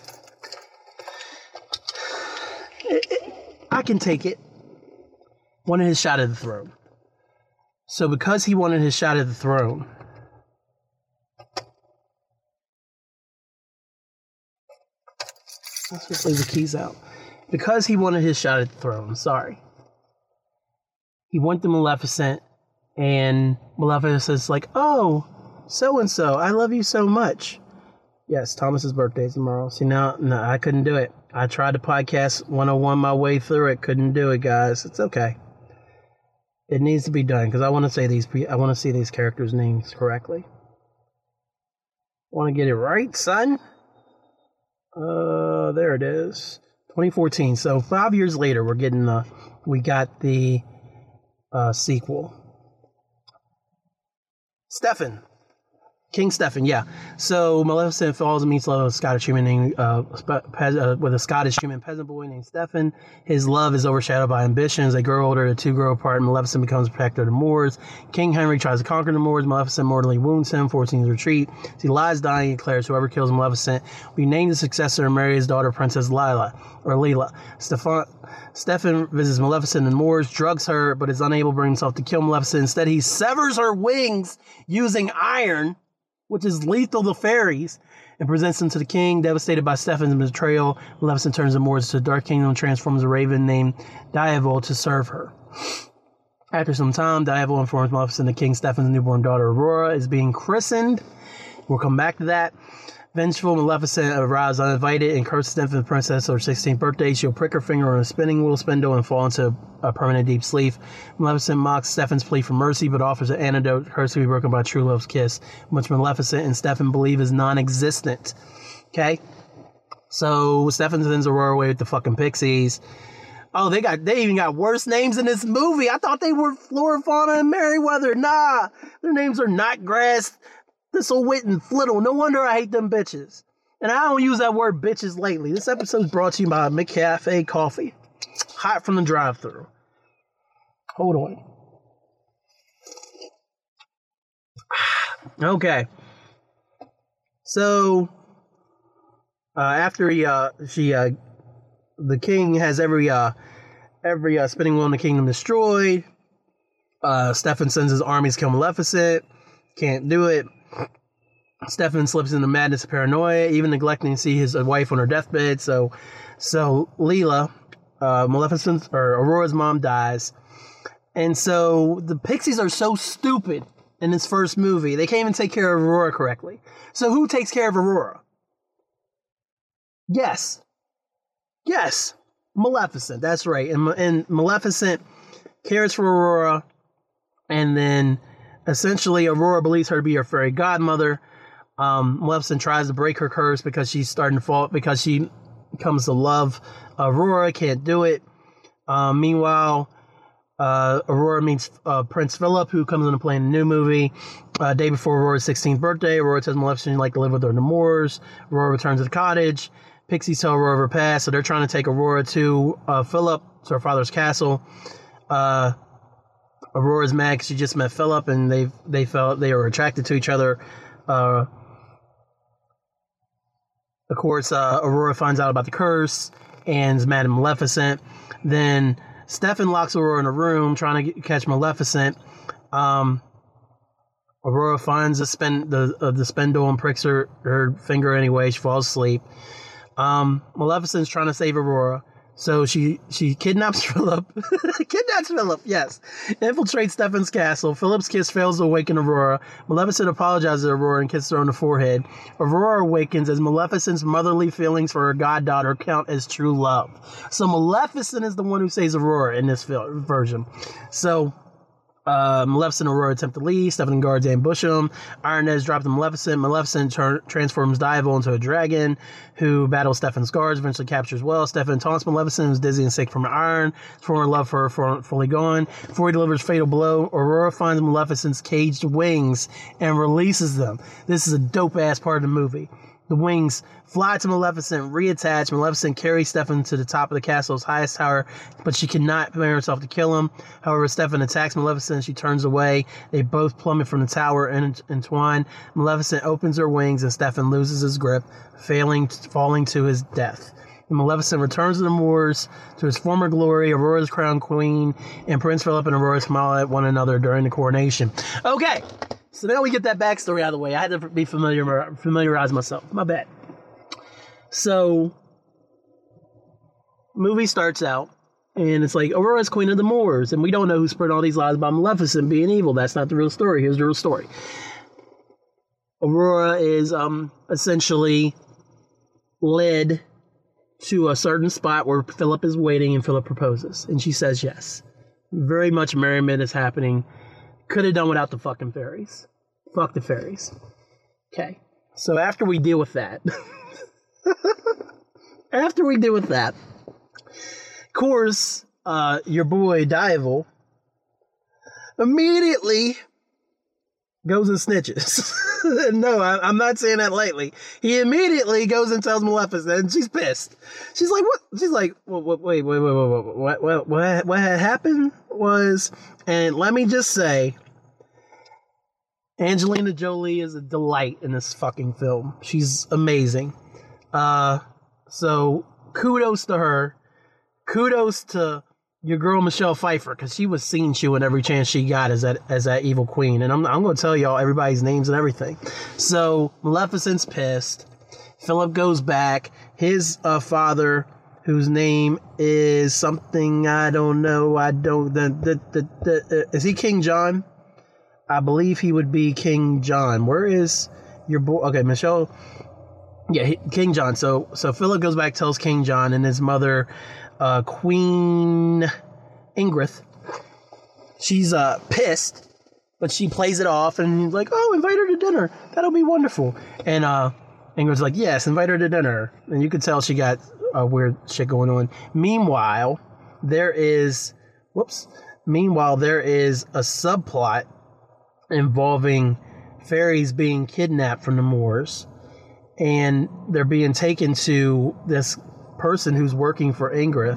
I can take it. Wanted his shot at the throne. So because he wanted his shot at the throne, let's just leave the keys out. Because he wanted his shot at the throne, sorry. He went to Maleficent, and Maleficent's like, oh, so-and-so, I love you so much. Yes, Thomas's birthday is tomorrow. See, no, I couldn't do it. I tried to podcast 101 my way through it. Couldn't do it, guys. It's okay. It needs to be done because I want to see these characters' names correctly. Want to get it right, son? There it is. 2014. So 5 years later, we got the sequel. Stefan. King Stefan, yeah. So Maleficent falls and meets a Scottish human named with a Scottish human peasant boy named Stefan. His love is overshadowed by ambitions. They grow older, the two grow apart. Maleficent becomes protector of the Moors. King Henry tries to conquer the Moors. Maleficent mortally wounds him, forcing his retreat. He lies dying and declares, "Whoever kills Maleficent, we name the successor and marry his daughter, Princess Lila." Stefan visits Maleficent in the Moors, drugs her, but is unable to bring himself to kill Maleficent. Instead, he severs her wings using iron, which is lethal to fairies, and presents them to the king. Devastated by Stefan's betrayal, Maleficent turns the Moors to the Dark Kingdom and transforms a raven named Diavel to serve her. After some time, Diavel informs Maleficent that King Stefan's newborn daughter Aurora is being christened. We'll come back to that. Vengeful, Maleficent arrives uninvited and curses Stefan, the princess, on her 16th birthday. She'll prick her finger on a spinning wheel spindle and fall into a permanent deep sleep. Maleficent mocks Stefan's plea for mercy, but offers an antidote, curse to be broken by true love's kiss, which Maleficent and Stefan believe is non-existent. Okay? So Stefan sends Aurora away with the fucking pixies. Oh, they even got worse names in this movie. I thought they were Flora, Fauna, and Merryweather. Nah, their names are Knotgrass, Thistle, Wit, and Flittle. No wonder I hate them bitches. And I don't use that word bitches lately. This episode is brought to you by McCafe Coffee. Hot from the drive-thru. Hold on. Okay. So, after the king has every spinning wheel in the kingdom destroyed, Stefan sends his armies to kill Maleficent. Can't do it. Stefan slips into madness and paranoia, even neglecting to see his wife on her deathbed. So Lila, Maleficent's or Aurora's mom, dies, and so the Pixies are so stupid in this first movie. They can't even take care of Aurora correctly. So who takes care of Aurora? Yes, Maleficent. That's right, and Maleficent cares for Aurora, and then essentially Aurora believes her to be her fairy godmother. Maleficent tries to break her curse because she's starting to fall, because she comes to love Aurora, can't do it. Meanwhile, Aurora meets Prince Philip, who comes into play in the new movie. Day before Aurora's 16th birthday, Aurora tells Maleficent she'd like to live with her in the Moors. Aurora returns to the cottage. Pixies tell Aurora her past, so they're trying to take Aurora to Philip, to her father's castle. Aurora's mad because she just met Philip, and they felt they were attracted to each other. Of course, Aurora finds out about the curse and is mad at Maleficent. Then Stefan locks Aurora in a room, trying to catch Maleficent. Aurora finds the spindle and pricks her finger anyway. She falls asleep. Maleficent's trying to save Aurora, so she kidnaps Philip. Yes. Infiltrates Stefan's castle. Philip's kiss fails to awaken Aurora. Maleficent apologizes to Aurora and kisses her on the forehead. Aurora awakens as Maleficent's motherly feelings for her goddaughter count as true love. So Maleficent is the one who saves Aurora in this version. So Maleficent and Aurora attempt to leave. Stefan guards ambush them. Iron Ned's dropped to Maleficent. Maleficent transforms Diavel into a dragon who battles Stefan's guards, eventually captures Will. Stefan taunts Maleficent, who's dizzy and sick from the iron. His former love for her fully gone. Before he delivers fatal blow, Aurora finds Maleficent's caged wings and releases them. This is a dope-ass part of the movie. The wings fly to Maleficent, reattach. Maleficent carries Stefan to the top of the castle's highest tower, but she cannot prepare herself to kill him. However, Stefan attacks Maleficent and she turns away. They both plummet from the tower and entwine. Maleficent opens her wings and Stefan loses his grip, falling to his death. Maleficent returns to the Moors, to his former glory. Aurora's crown queen, and Prince Philip and Aurora smile at one another during the coronation. Okay, so now we get that backstory out of the way. I had to familiarize myself. My bad. So, movie starts out, and it's like, Aurora's queen of the Moors, and we don't know who spread all these lies about Maleficent being evil. That's not the real story. Here's the real story. Aurora is essentially led to a certain spot where Philip is waiting, and Philip proposes, and she says yes. Very much merriment is happening. Could have done without the fucking fairies. Fuck the fairies. Okay, so after we deal with that, of course, your boy Diavel immediately goes and snitches. No, I'm not saying that lightly. He immediately goes and tells Maleficent, and she's pissed. She's like, what? She's like, what had happened was, and let me just say, Angelina Jolie is a delight in this fucking film. She's amazing. So kudos to her. Kudos to your girl Michelle Pfeiffer, because she was scene chewing every chance she got as that evil queen. And I'm going to tell y'all everybody's names and everything. So Maleficent's pissed. Philip goes back. His father, whose name is something I don't know. Is he King John? I believe he would be King John. Where is your boy? Okay, Michelle. Yeah, King John. So Philip goes back, tells King John, and his mother, Queen Ingrid, she's pissed, but she plays it off and like, oh, invite her to dinner. That'll be wonderful. And Ingrid's like, yes, invite her to dinner. And you could tell she got weird shit going on. Meanwhile, there is a subplot involving fairies being kidnapped from the Moors, and they're being taken to this person who's working for Ingrid.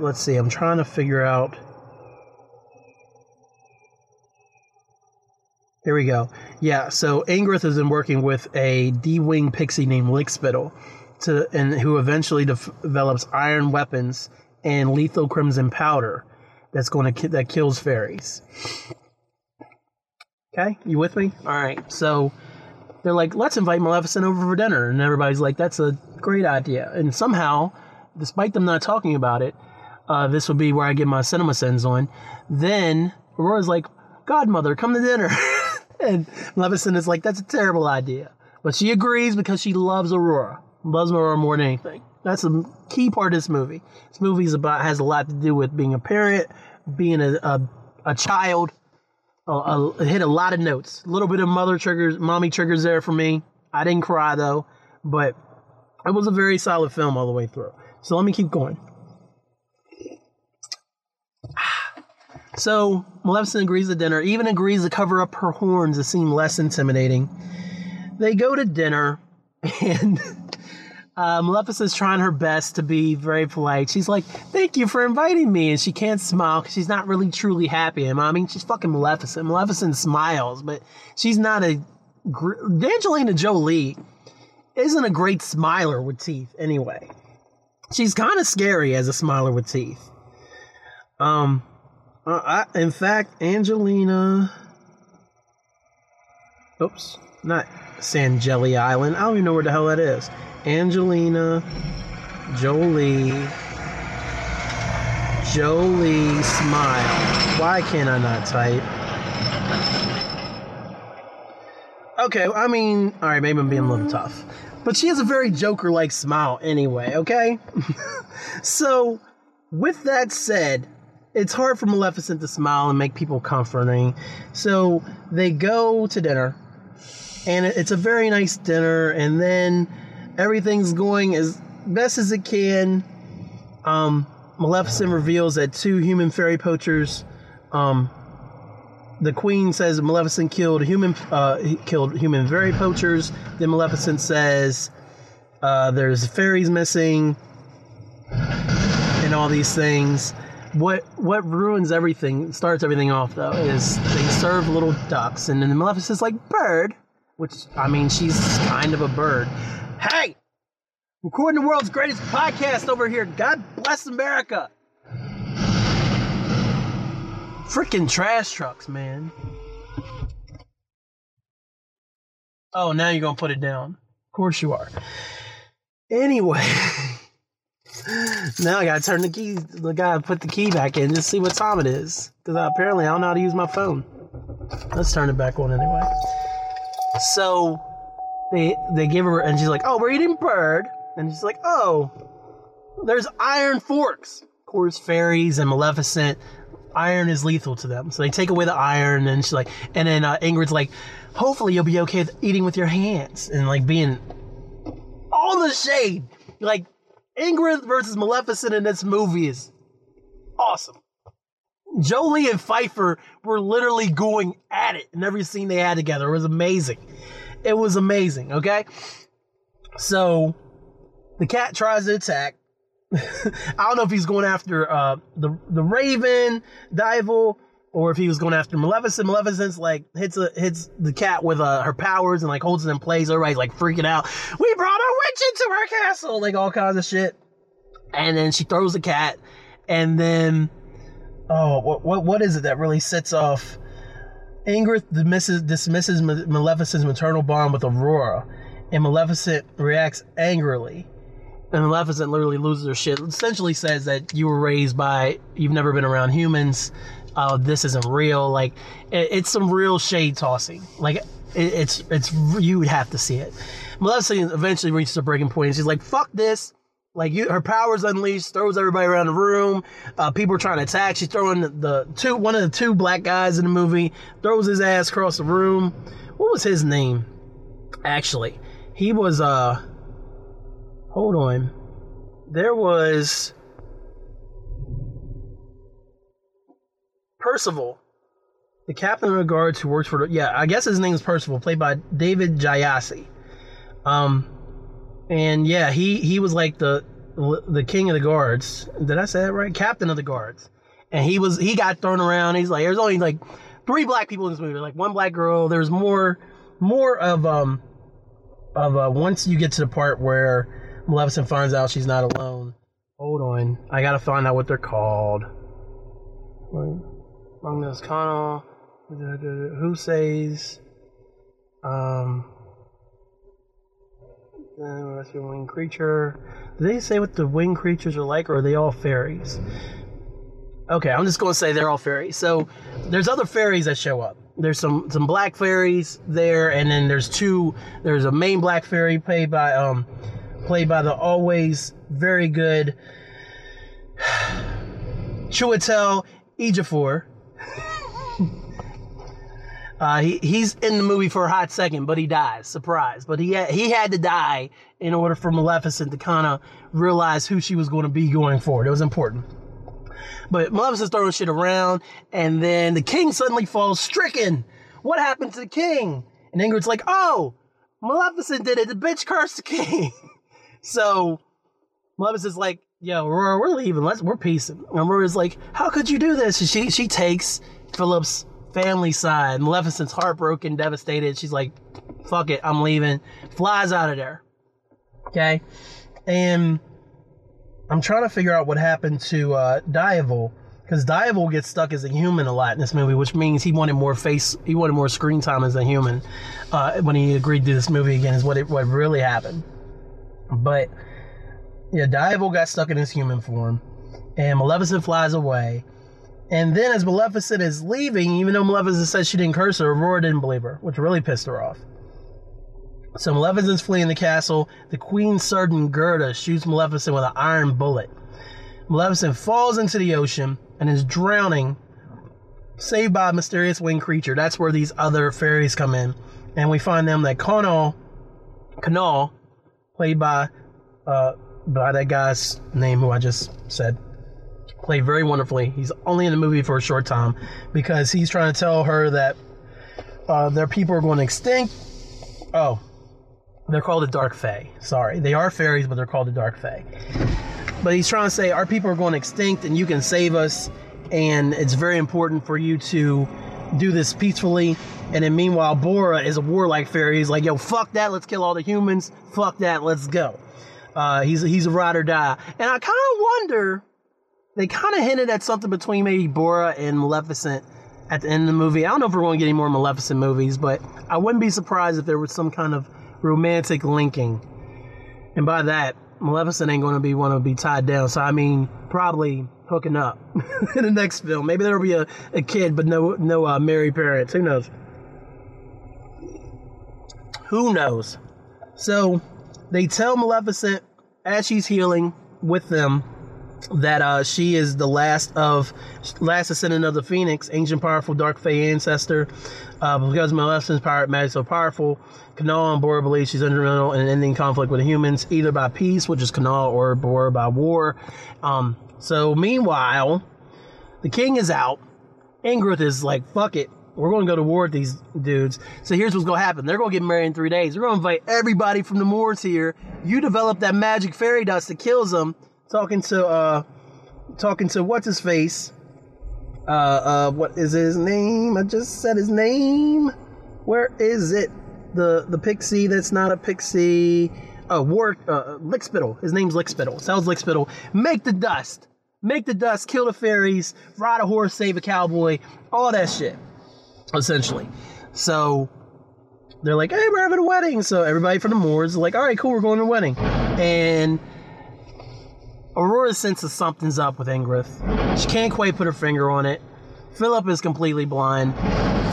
Let's see, I'm trying to figure out. Here we go. Yeah, so Ingrid has been working with a D-wing pixie named Lickspittle, who eventually develops iron weapons and lethal crimson powder that kills fairies. Okay, you with me? All right, so they're like, let's invite Maleficent over for dinner. And everybody's like, that's a great idea. And somehow, despite them not talking about it, this would be where I get my cinema sins on. Then Aurora's like, Godmother, come to dinner. And Maleficent is like, that's a terrible idea. But she agrees because she loves Aurora. Loves Aurora more than anything. That's a key part of this movie. This movie has a lot to do with being a parent, being a child. It hit a lot of notes. A little bit of mommy triggers there for me. I didn't cry though, but it was a very solid film all the way through. So let me keep going. So Maleficent agrees to dinner, even agrees to cover up her horns to seem less intimidating. They go to dinner, and Maleficent's trying her best to be very polite. She's like, thank you for inviting me. And she can't smile because she's not really truly happy. And I mean, she's fucking Maleficent. Maleficent smiles, but she's not Angelina Jolie isn't a great smiler with teeth anyway. She's kind of scary as a smiler with teeth. Angelina... Oops, not Sangelli Island. I don't even know where the hell that is. Angelina Jolie smile. Why can't I not type? Okay, I mean, all right, maybe I'm being a little tough. But she has a very Joker-like smile anyway, okay? So, with that said, it's hard for Maleficent to smile and make people comforting. So, they go to dinner, and it's a very nice dinner, and then everything's going as best as it can. Maleficent reveals that two human fairy poachers, the queen says Maleficent killed human fairy poachers. Then Maleficent says there's fairies missing and all these things. What ruins everything, starts everything off though, is they serve little ducks, and then Maleficent's like, bird? Which, I mean, she's kind of a bird. Hey! Recording the world's greatest podcast over here. God bless America. Freaking trash trucks, man. Oh, now you're going to put it down. Of course you are. Anyway. Now I got to turn the key. The guy put the key back in. Just see what time it is. Because apparently I don't know how to use my phone. Let's turn it back on anyway. So... They give her, and she's like, oh, we're eating bird. And she's like, oh, there's iron forks. Of course, fairies and Maleficent, iron is lethal to them. So they take away the iron, and she's like, and then Ingrid's like, hopefully you'll be okay with eating with your hands. And like being all the shade. Like, Ingrid versus Maleficent in this movie is awesome. Jolie and Pfeiffer were literally going at it in every scene they had together. It was amazing. It was amazing, okay? So, the cat tries to attack. I don't know if he's going after the Raven, Dival, or if he was going after Maleficent. Maleficent's like hits the cat with her powers and like holds it in place. Everybody's like freaking out. We brought a witch into her castle, like all kinds of shit. And then she throws the cat, and then what is it that really sets off? Ingrid dismisses Maleficent's maternal bond with Aurora, and Maleficent reacts angrily. And Maleficent literally loses her shit. Essentially says that you were raised by, you've never been around humans. This isn't real. Like, it's some real shade tossing. Like, it's you would have to see it. Maleficent eventually reaches a breaking point. And she's like, fuck this. Like, her powers unleashed, throws everybody around the room. People are trying to attack. She's throwing one of the two black guys in the movie, throws his ass across the room. What was his name? Actually, he was hold on. There was Percival, the captain of the guards who works for... Yeah, I guess his name is Percival, played by David Jayasi. And yeah, he was like the king of the guards. Did I say that right? Captain of the guards. And he got thrown around. He's like, there's only like three black people in this movie. Like one black girl. There's more of once you get to the part where Maleficent finds out she's not alone. Hold on. I gotta find out what they're called. Magnus Connell. Who says... That's your winged creature. Do they say what the winged creatures are like, or are they all fairies? Okay, I'm just gonna say they're all fairies. So, there's other fairies that show up. There's some black fairies there, and then there's a main black fairy played by the always very good Chiwetel Ejiofor. He's in the movie for a hot second, but he dies. Surprise. But he had to die in order for Maleficent to kind of realize who she was going to be going forward. It was important. But Maleficent's throwing shit around, and then the king suddenly falls stricken. What happened to the king? And Ingrid's like, oh, Maleficent did it. The bitch cursed the king. So, Maleficent's like, yo, Aurora, we're leaving. We're peacing. And Aurora's like, how could you do this? And she takes Philip's family side. Maleficent's heartbroken, devastated. She's like, fuck it, I'm leaving. Flies out of there. Okay? And I'm trying to figure out what happened to Dival. Because Dival gets stuck as a human a lot in this movie, which means he wanted more screen time as a human when he agreed to do this movie again, is what really happened. But yeah, Dival got stuck in his human form, and Maleficent flies away. And then, as Maleficent is leaving, even though Maleficent says she didn't curse her, Aurora didn't believe her, which really pissed her off. So Maleficent's fleeing the castle. The Queen's Sergeant Gerda shoots Maleficent with an iron bullet. Maleficent falls into the ocean and is drowning, saved by a mysterious winged creature. That's where these other fairies come in, and we find them that Conal, played by that guy's name who I just said, played very wonderfully. He's only in the movie for a short time because he's trying to tell her that their people are going extinct. Oh, they're called the Dark Fae. Sorry, they are fairies, but they're called the Dark Fae. But he's trying to say our people are going extinct and you can save us, and it's very important for you to do this peacefully. And then meanwhile, Bora is a warlike fairy. He's like, yo, fuck that, let's kill all the humans. Fuck that, let's go. He's a ride or die. And I kind of wonder, they kind of hinted at something between maybe Bora and Maleficent at the end of the movie. I don't know if we're going to get any more Maleficent movies, but I wouldn't be surprised if there was some kind of romantic linking. And by that, Maleficent ain't going to be one to be tied down. So, I mean, probably hooking up in the next film. Maybe there'll be a kid, but no married parents. Who knows? Who knows? So, they tell Maleficent, as she's healing with them, that she is the last descendant of the Phoenix, ancient powerful Dark Fae ancestor. Because Maleficent's pirate magic is so powerful, Conal and Bora believe she's instrumental in ending conflict with the humans, either by peace, which is Conal, or Bora by war. So meanwhile, The king is out. Ingrith is like, fuck it. We're going to go to war with these dudes. So here's what's going to happen. They're going to get married in 3 days. They're going to invite everybody from the moors here. You develop that magic fairy dust that kills them. Talking to what's-his-face. What is his name? I just said his name. Where is it? The pixie that's not a pixie. Lickspittle. His name's Lickspittle. Sounds Lickspittle. Make the dust. Make the dust. Kill the fairies. Ride a horse. Save a cowboy. All that shit. Essentially. So they're like, hey, we're having a wedding. So everybody from the moors is like, all right, cool, we're going to a wedding. And Aurora senses something's up with Ingrith. She can't quite put her finger on it. Philip is completely blind.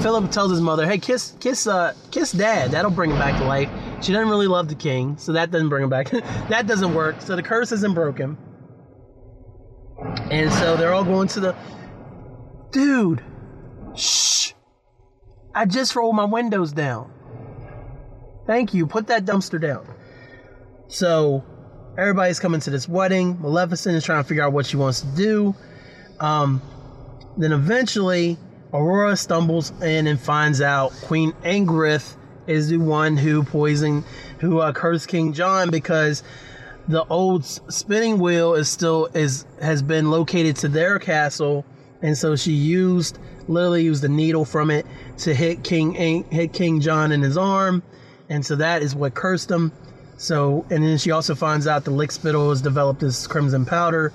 Philip tells his mother, hey, kiss dad. That'll bring him back to life. She doesn't really love the king, so that doesn't bring him back. That doesn't work, so the curse isn't broken. And so they're all going to the... Dude. Shh. I just rolled my windows down. Thank you. Put that dumpster down. So everybody's coming to this wedding. Maleficent is trying to figure out what she wants to do. Then eventually Aurora stumbles in and finds out Queen Ingrith is the one who cursed King John, because the old spinning wheel has been located to their castle. And so she literally used a needle from it to hit King John in his arm. And so that is what cursed him. So, and then she also finds out the Lickspittle has developed this crimson powder.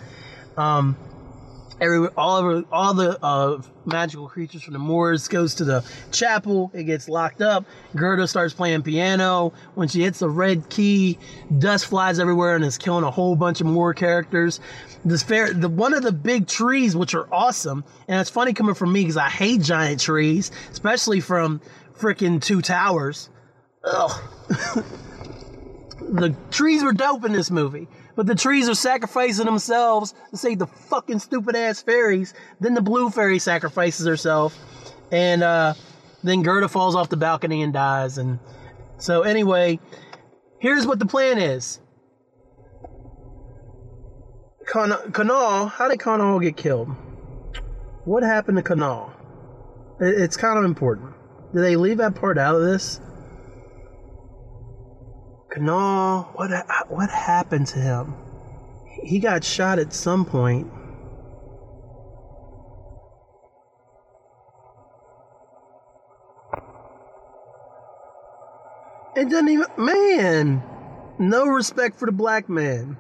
All the magical creatures from the moors goes to the chapel. It gets locked up. Gerda starts playing piano. When she hits the red key, dust flies everywhere and is killing a whole bunch of moor characters. One of the big trees, which are awesome, and it's funny coming from me because I hate giant trees, especially from freaking Two Towers. Ugh. The trees were dope in this movie. But the trees are sacrificing themselves to save the fucking stupid-ass fairies. Then the blue fairy sacrifices herself. And then Gerda falls off the balcony and dies. And so anyway, here's what the plan is. Kanal, how did Kanal get killed? What happened to Kanal? It's kind of important. Did they leave that part out of this? No, what happened to him? He got shot at some point. It doesn't even... Man! No respect for the black man.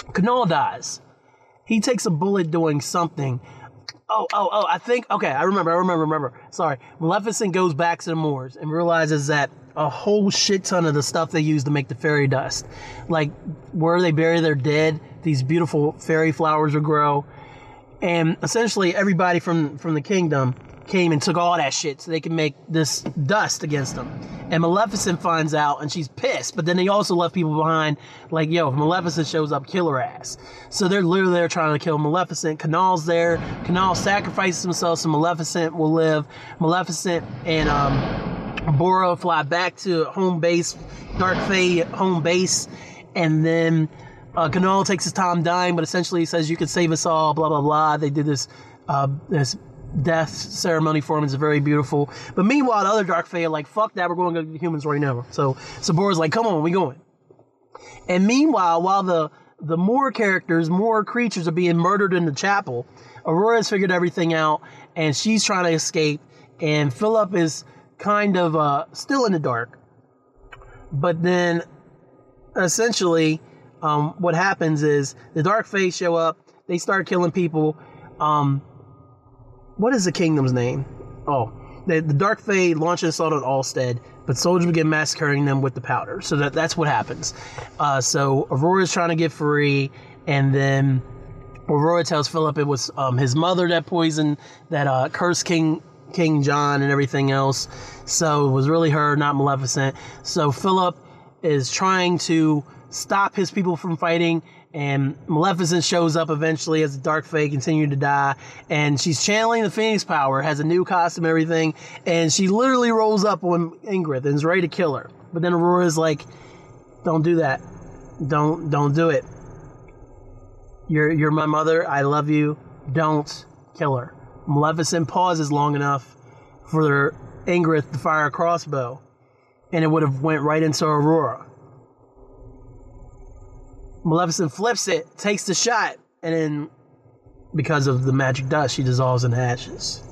Kanal dies. He takes a bullet doing something. Oh, I think... Okay, I remember. Sorry. Maleficent goes back to the moors and realizes that a whole shit ton of the stuff they use to make the fairy dust, like where they bury their dead, these beautiful fairy flowers will grow. And essentially everybody from the kingdom came and took all that shit so they can make this dust against them. And Maleficent finds out and she's pissed, but then they also left people behind, like, yo, if Maleficent shows up, kill her ass. So they're literally there trying to kill Maleficent. Kanal's there. Kanal sacrifices himself so Maleficent will live. Maleficent and Bora fly back to home base, Dark Fae home base, and then Kanal takes his time dying, but essentially he says, you can save us all, blah, blah, blah. They did this death ceremony for him. It's very beautiful. But meanwhile, the other Dark Fae are like, fuck that, we're going to go to the humans right now. So Bora's like, come on, we going. And meanwhile, while the more creatures are being murdered in the chapel, Aurora's figured everything out, and she's trying to escape, and Philip is kind of still in the dark. But then essentially what happens is the Dark Fae show up, they start killing people. What is the kingdom's name? The Dark Fae launch an assault on Alstead, but soldiers begin massacring them with the powder. So that's what happens. So Aurora's trying to get free, and then Aurora tells Philip it was his mother that poisoned that cursed King John and everything else. So it was really her, not Maleficent. So Philip is trying to stop his people from fighting, and Maleficent shows up eventually as the Dark Fae continue to die, and she's channeling the Phoenix power, has a new costume, everything, and she literally rolls up on Ingrith and is ready to kill her. But then Aurora's like, don't do that. Don't do it. You're my mother. I love you. Don't kill her. Maleficent pauses long enough for Ingrid to fire a crossbow, and it would have went right into Aurora. Maleficent flips it, takes the shot, and then, because of the magic dust, she dissolves in ashes.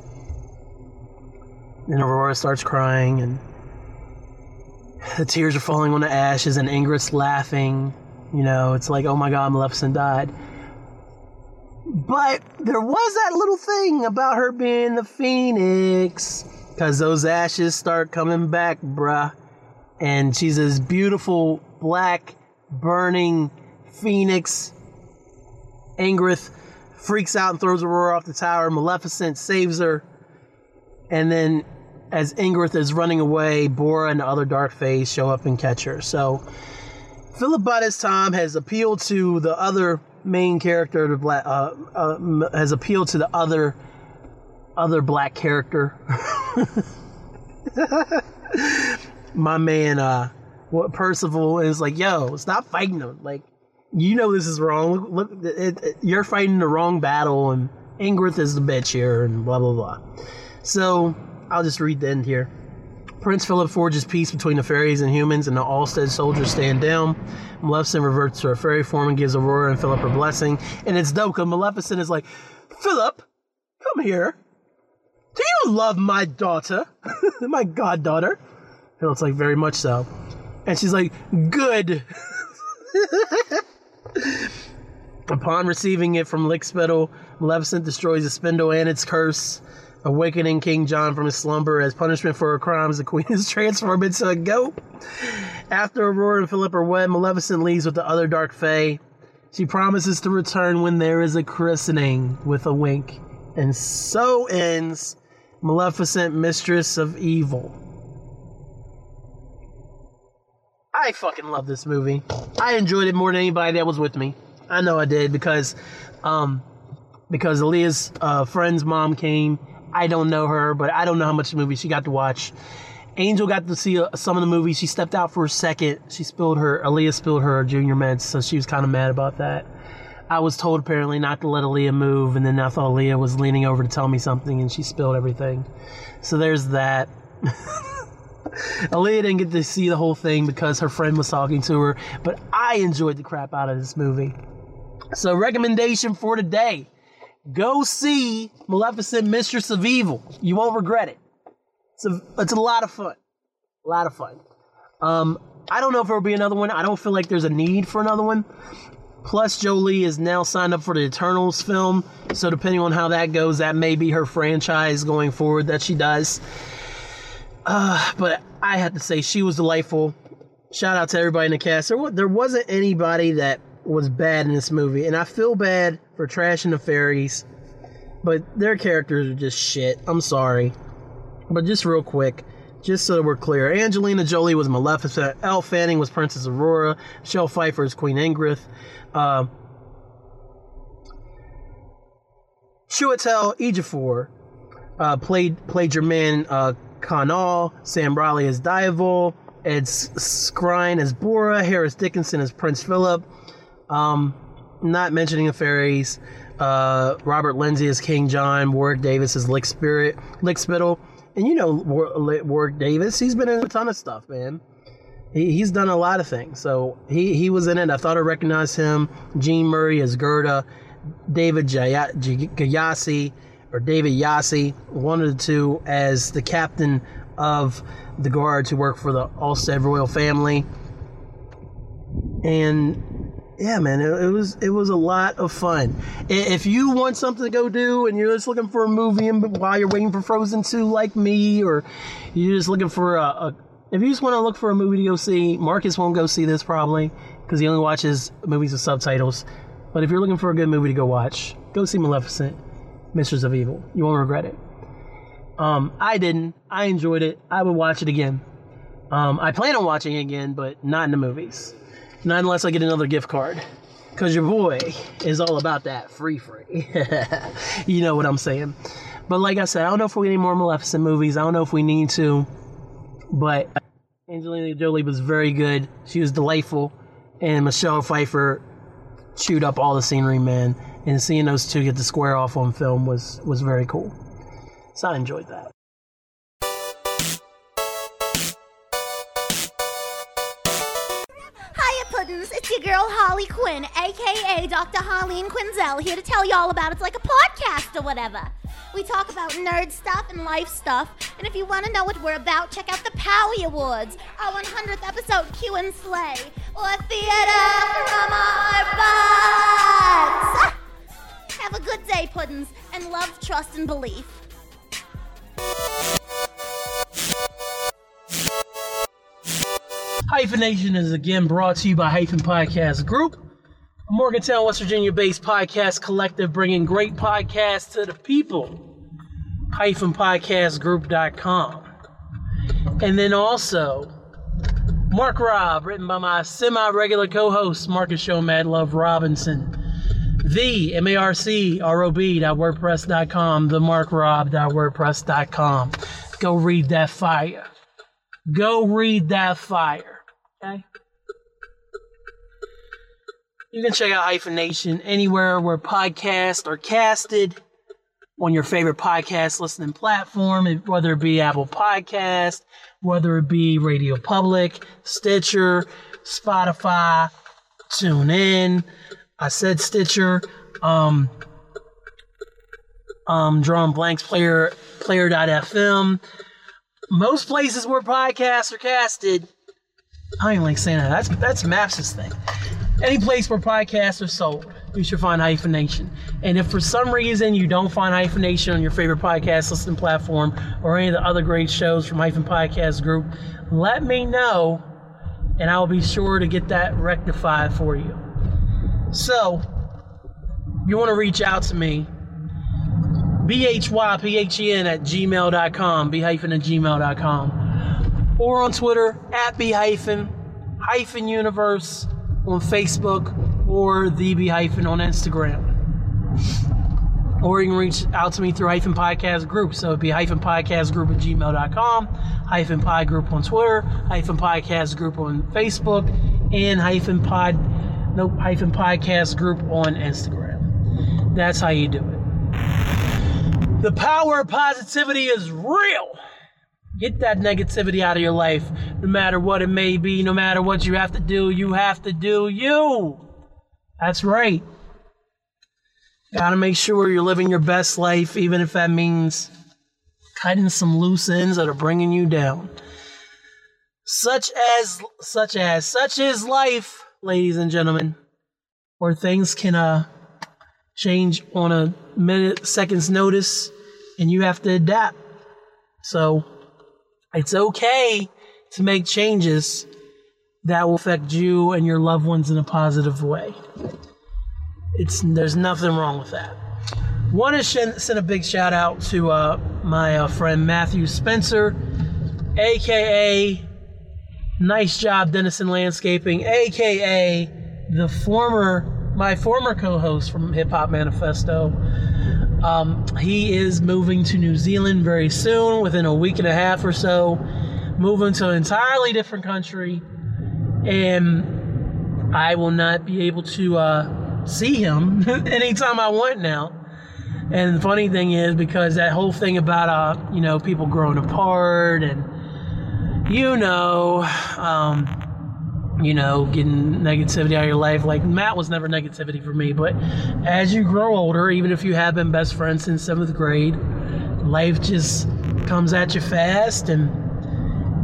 And Aurora starts crying, and the tears are falling on the ashes, and Ingrid's laughing. You know, it's like, oh my God, Maleficent died. But there was that little thing about her being the Phoenix, because those ashes start coming back, bruh. And she's this beautiful, black, burning Phoenix. Ingrid freaks out and throws Aurora off the tower. Maleficent saves her. And then as Ingrid is running away, Bora and the other dark fays show up and catch her. So Philip by this time has appealed to the other main character, has appealed to the other black character. My man, Percival is like, yo, stop fighting him. Like, you know this is wrong. Look, you're fighting the wrong battle, and Ingrid is the bitch here, and blah, blah, blah. So I'll just read the end here. Prince Philip forges peace between the fairies and humans, and the Alstead soldiers stand down. Maleficent reverts to her fairy form and gives Aurora and Philip her blessing. And it's dope, because Maleficent is like, Philip, come here. Do you love my daughter? My goddaughter? Philip's like, very much so. And she's like, good. Upon receiving it from Lickspittle, Maleficent destroys the spindle and its curse, awakening King John from his slumber. As punishment for her crimes, the queen is transformed into a goat. After Aurora and Philip are wed, Maleficent leaves with the other dark fae. She promises to return when there is a christening, with a wink. And so ends Maleficent, Mistress of Evil. I fucking love this movie. I enjoyed it more than anybody that was with me. I know I did, because Aaliyah's friend's mom came. I don't know her, but I don't know how much of the movie she got to watch. Angel got to see some of the movie. She stepped out for a second. Aaliyah spilled her junior meds, so she was kind of mad about that. I was told apparently not to let Aaliyah move, and then I thought Aaliyah was leaning over to tell me something, and she spilled everything. So there's that. Aaliyah didn't get to see the whole thing because her friend was talking to her, but I enjoyed the crap out of this movie. So recommendation for today. Go see Maleficent, Mistress of Evil. You won't regret it. It's a lot of fun. A lot of fun. I don't know if there will be another one. I don't feel like there's a need for another one. Plus, Jolie is now signed up for the Eternals film. So depending on how that goes, that may be her franchise going forward that she does. But I have to say, she was delightful. Shout out to everybody in the cast. There wasn't anybody that was bad in this movie, and I feel bad for trashing the fairies, but their characters are just shit. I'm sorry, but just real quick, just so that we're clear, Angelina Jolie was Maleficent, Elle Fanning was Princess Aurora, Michelle Pfeiffer is Queen Ingrid, Chiwetel Ejiofor played your man Kanal, Sam Riley as Diavol, Ed Skrein as Bora, Harris Dickinson as Prince Philip. Not mentioning the fairies, Robert Lindsay is King John, Warwick Davis is Lickspittle, and you know Warwick Davis, he's been in a ton of stuff, man. He's done a lot of things, so he was in it. I thought I recognized him. Gene Murray as Gerda, David Gyasi, or David Yassi, one of the two, as the captain of the guards who work for the Alstead royal family, and yeah, man, it was a lot of fun. If you want something to go do and you're just looking for a movie and while you're waiting for Frozen 2 like me, or you're just looking for if you just want to look for a movie to go see, Marcus won't go see this probably because he only watches movies with subtitles. But if you're looking for a good movie to go watch, go see Maleficent, Mistress of Evil. You won't regret it. I didn't. I enjoyed it. I would watch it again. I plan on watching it again, but not in the movies. Not unless I get another gift card, because your boy is all about that free. You know what I'm saying. But like I said, I don't know if we need more Maleficent movies. I don't know if we need to. But Angelina Jolie was very good. She was delightful. And Michelle Pfeiffer shoot up all the scenery, man. And seeing those two get to square off on film was very cool. So I enjoyed that. It's your girl Holly Quinn, aka Dr. Holly and Quinzel, here to tell y'all about It's Like a Podcast or whatever. We talk about nerd stuff and life stuff, and if you want to know what we're about, check out the Powie Awards, our 100th episode Q and Slay, or Theater from Our Butts. Have a good day, Puddins, and love, trust, and belief. Hyphenation is again brought to you by Hyphen Podcast Group, a Morgantown, West Virginia-based podcast collective bringing great podcasts to the people. hyphenpodcastgroup.com. And then also, Mark Rob, written by my semi-regular co-host, Marcus Show, Mad Love Robinson. The marcrob.wordpress.com, themarkrob.wordpress.com. Go read that fire. Go read that fire. Okay. You can check out Hyphenation anywhere where podcasts are casted on your favorite podcast listening platform, whether it be Apple Podcast, whether it be Radio Public, Stitcher, Spotify, TuneIn. I said Stitcher. Drawing blanks, player.fm. Most places where podcasts are casted. I ain't like saying that. That's Maps's thing. Any place where podcasts are sold, you should find Hyphenation. And if for some reason you don't find Hyphenation on your favorite podcast listening platform or any of the other great shows from Hyphen Podcast Group, let me know, and I'll be sure to get that rectified for you. So, if you want to reach out to me, bhyphen@gmail.com, b-hyphen@gmail.com, or on Twitter at @b-universe, on Facebook, or the b-hyphen on Instagram. Or you can reach out to me through Hyphen Podcast Group, so it'd be hyphenpodcastgroup@gmail.com, Hyphen Pod Group on Twitter, Hyphen Podcast Group on Facebook, and Hyphen Podcast Group on Instagram. That's how you do it. The power of positivity is real. Get that negativity out of your life, no matter what it may be, no matter what you have to do, you have to do you. That's right. Gotta make sure you're living your best life, even if that means cutting some loose ends that are bringing you down. Such is life, ladies and gentlemen, where things can change on a second's notice, and you have to adapt. So it's okay to make changes that will affect you and your loved ones in a positive way. There's nothing wrong with that. Want to send a big shout out to my friend Matthew Spencer, aka Nice Job Dennison Landscaping, aka my former co-host from Hip Hop Manifesto. He is moving to New Zealand very soon, within a week and a half or so, moving to an entirely different country, and I will not be able to see him anytime I want now. And the funny thing is, because that whole thing about people growing apart and getting negativity out of your life. Like, Matt was never negativity for me, but as you grow older, even if you have been best friends since 7th grade, life just comes at you fast, and,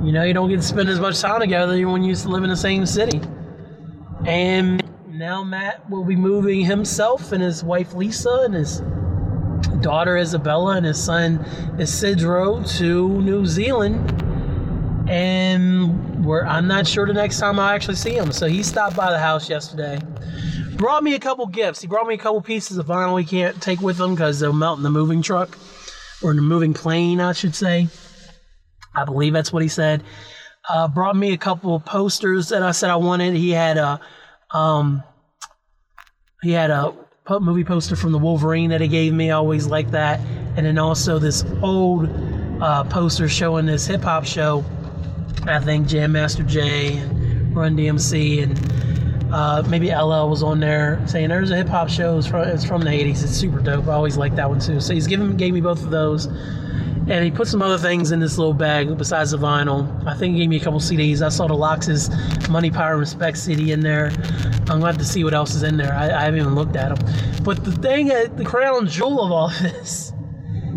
you don't get to spend as much time together when you used to live in the same city. And now Matt will be moving himself and his wife Lisa and his daughter Isabella and his son Isidro to New Zealand. And I'm not sure the next time I actually see him. So he stopped by the house yesterday. Brought me a couple gifts. He brought me a couple pieces of vinyl we can't take with him because they'll melt in the moving truck. Or in the moving plane, I should say. I believe that's what he said. Brought me a couple of posters that I said I wanted. He had a movie poster from the Wolverine that he gave me. I always liked that. And then also this old poster showing this hip-hop show. I think Jam Master Jay and Run DMC and Maybe LL was on there saying there's a hip hop show. It's from the 80s. It's super dope. I always liked that one too. So he's gave me both of those. And he put some other things in this little bag besides the vinyl. I think he gave me a couple CDs. I saw the Lox's Money, Power, and Respect CD in there. I'm going to have to see what else is in there. I haven't even looked at them. But the thing, the crown jewel of all this,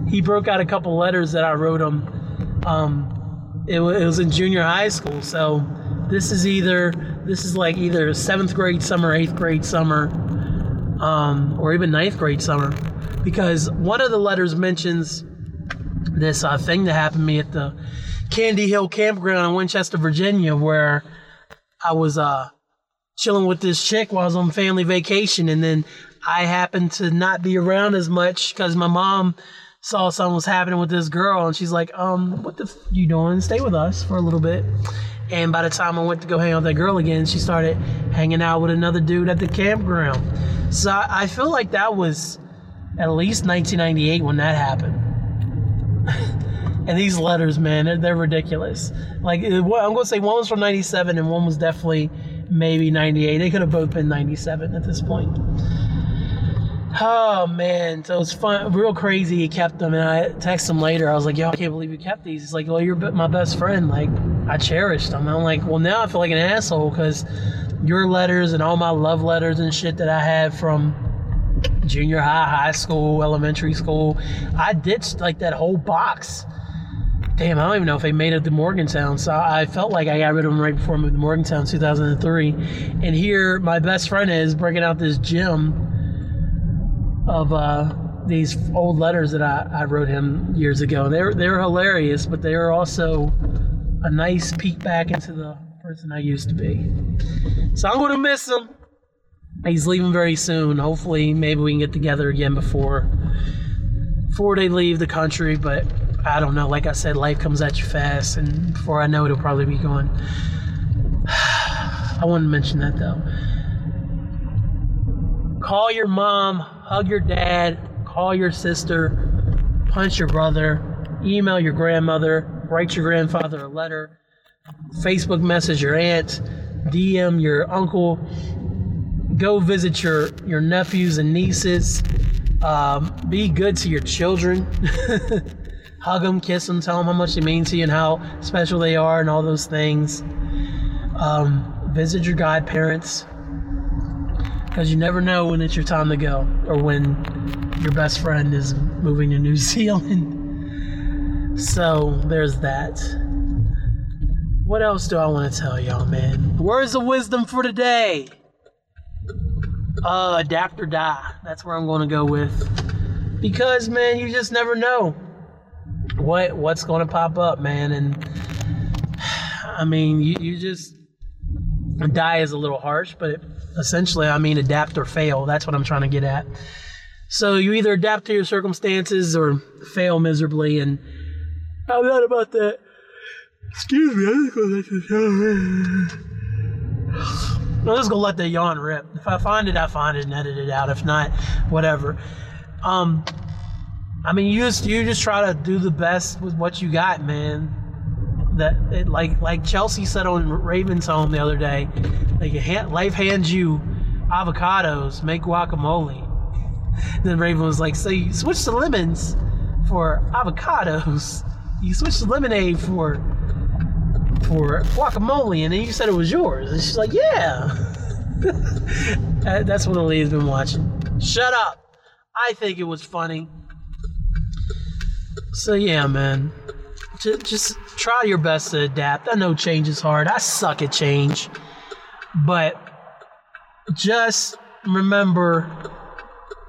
he broke out a couple letters that I wrote him. It was in junior high school. So this is either 7th grade summer, 8th grade summer, or even 9th grade summer. Because one of the letters mentions this thing that happened to me at the Candy Hill Campground in Winchester, Virginia, where I was chilling with this chick while I was on family vacation, and then I happened to not be around as much because my mom saw something was happening with this girl, and she's like, what the f*** you doing? Stay with us for a little bit. And by the time I went to go hang out with that girl again, she started hanging out with another dude at the campground. So I feel like that was at least 1998 when that happened. And these letters, man, they're ridiculous. Like, I'm going to say one was from 97 and one was definitely maybe 98. They could have both been 97 at this point. Oh, man. So it's fun. Real crazy he kept them. And I texted him later. I was like, yo, I can't believe you kept these. He's like, well, you're my best friend. Like, I cherished them. And I'm like, well, now I feel like an asshole because your letters and all my love letters and shit that I had from junior high, high school, elementary school, I ditched like that whole box. Damn, I don't even know if they made it to Morgantown. So I felt like I got rid of them right before I moved to Morgantown in 2003. And here my best friend is breaking out this gem of these old letters that I wrote him years ago. They're hilarious, but they are also a nice peek back into the person I used to be. So I'm going to miss him. He's leaving very soon. Hopefully, maybe we can get together again before they leave the country. But I don't know. Like I said, life comes at you fast, and before I know it, he'll probably be gone. I wanted to mention that, though. Call your mom. Hug your dad. Call your sister. Punch your brother. Email your grandmother. Write your grandfather a letter. Facebook message your aunt. DM your uncle. Go visit your nephews and nieces. Be good to your children. Hug them, kiss them, tell them how much they mean to you and how special they are and all those things. Visit your godparents, because you never know when it's your time to go or when your best friend is moving to New Zealand. So there's that. What else do I want to tell y'all, man? Words of wisdom for today. Adapt or die. That's where I'm going to go with, because, man, you just never know what's going to pop up, man. And I mean, you just die is a little harsh, but essentially, I mean, adapt or fail. That's what I'm trying to get at. So you either adapt to your circumstances or fail miserably, and I'm not about that. Excuse me. I'm just gonna let that yawn rip. If I find it, I find it and edit it out. If not, whatever. I mean, you just try to do the best with what you got, man. That it, like Chelsea said on Raven's Home the other day, like life hands you avocados, make guacamole. Then Raven was like, so you switch the lemons for avocados, you switch the lemonade for guacamole, and then you said it was yours. And she's like, yeah. That's what Aaliyah's been watching. Shut up. I think it was funny. So yeah, man, just try your best to adapt. I know change is hard. I suck at change. But just remember,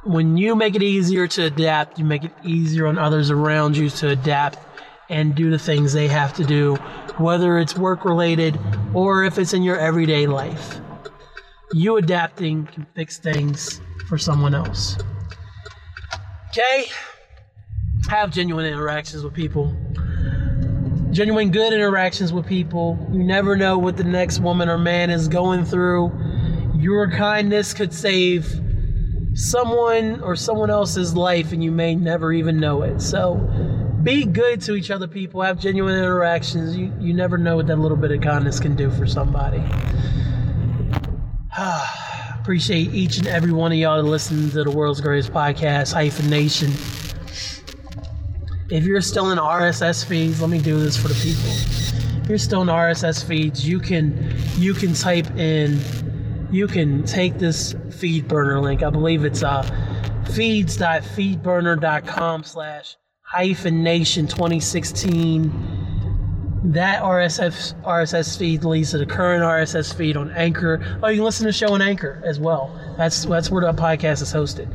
when you make it easier to adapt, you make it easier on others around you to adapt and do the things they have to do, whether it's work-related or if it's in your everyday life. You adapting can fix things for someone else. Okay? Have genuine interactions with people. Genuine good interactions with people. You never know what the next woman or man is going through. Your kindness could save someone or someone else's life, and you may never even know it. So be good to each other, people. Have genuine interactions. You never know what that little bit of kindness can do for somebody. Appreciate each and every one of y'all that listen to the world's greatest podcast, Hyphen Nation. If you're still in RSS feeds, let me do this for the people. If you're still in RSS feeds, you can type in, you can take this feed burner link. I believe it's feeds.feedburner.com/hyphen nation 2016. That RSS feed leads to the current RSS feed on Anchor. Oh, you can listen to the show on Anchor as well. That's where the podcast is hosted.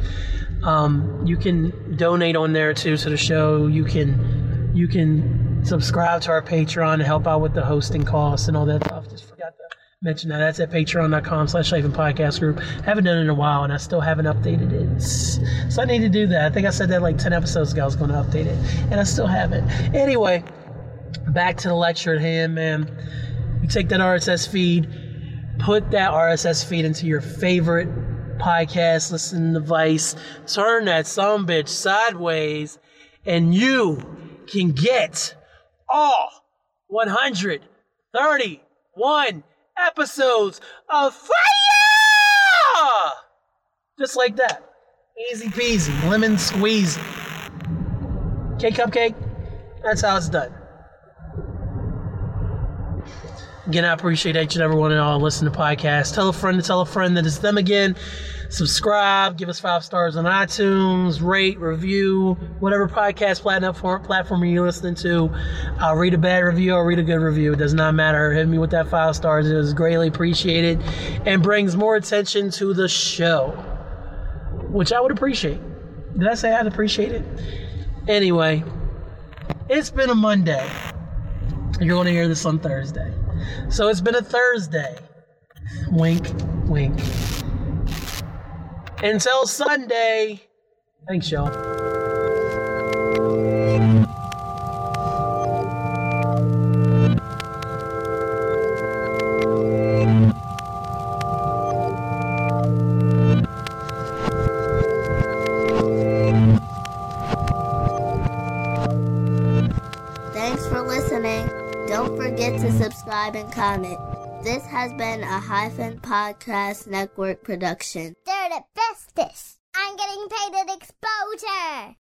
You can donate on there too to the show. You can subscribe to our Patreon to help out with the hosting costs and all that stuff. Just forgot to mention that. That's at patreon.com/hyphen podcast group. Haven't done it in a while, and I still haven't updated it. So I need to do that. I think I said that like 10 episodes ago I was going to update it, and I still haven't. Anyway, back to the lecture at hand, man. You take that RSS feed, put that RSS feed into your favorite podcast listening device, turn that sumbitch sideways, and you can get all 131 episodes of Fire! Just like that. Easy peasy, lemon squeezy. Cake cupcake, that's how it's done. Again, I appreciate each and every one of y'all listening to podcasts. Tell a friend that it's them again. Subscribe. Give us 5 stars on iTunes. Rate, review, whatever podcast platform you're listening to. I'll read a bad review. I'll read a good review. It does not matter. Hit me with that 5 stars. It is greatly appreciated and brings more attention to the show, which I would appreciate. Did I say I'd appreciate it? Anyway, it's been a Monday. You're going to hear this on Thursday. So it's been a Thursday. Wink, wink. Until Sunday. Thanks, y'all. And comment. This has been a Hyphen Podcast Network production. They're the bestest. I'm getting paid an exposure.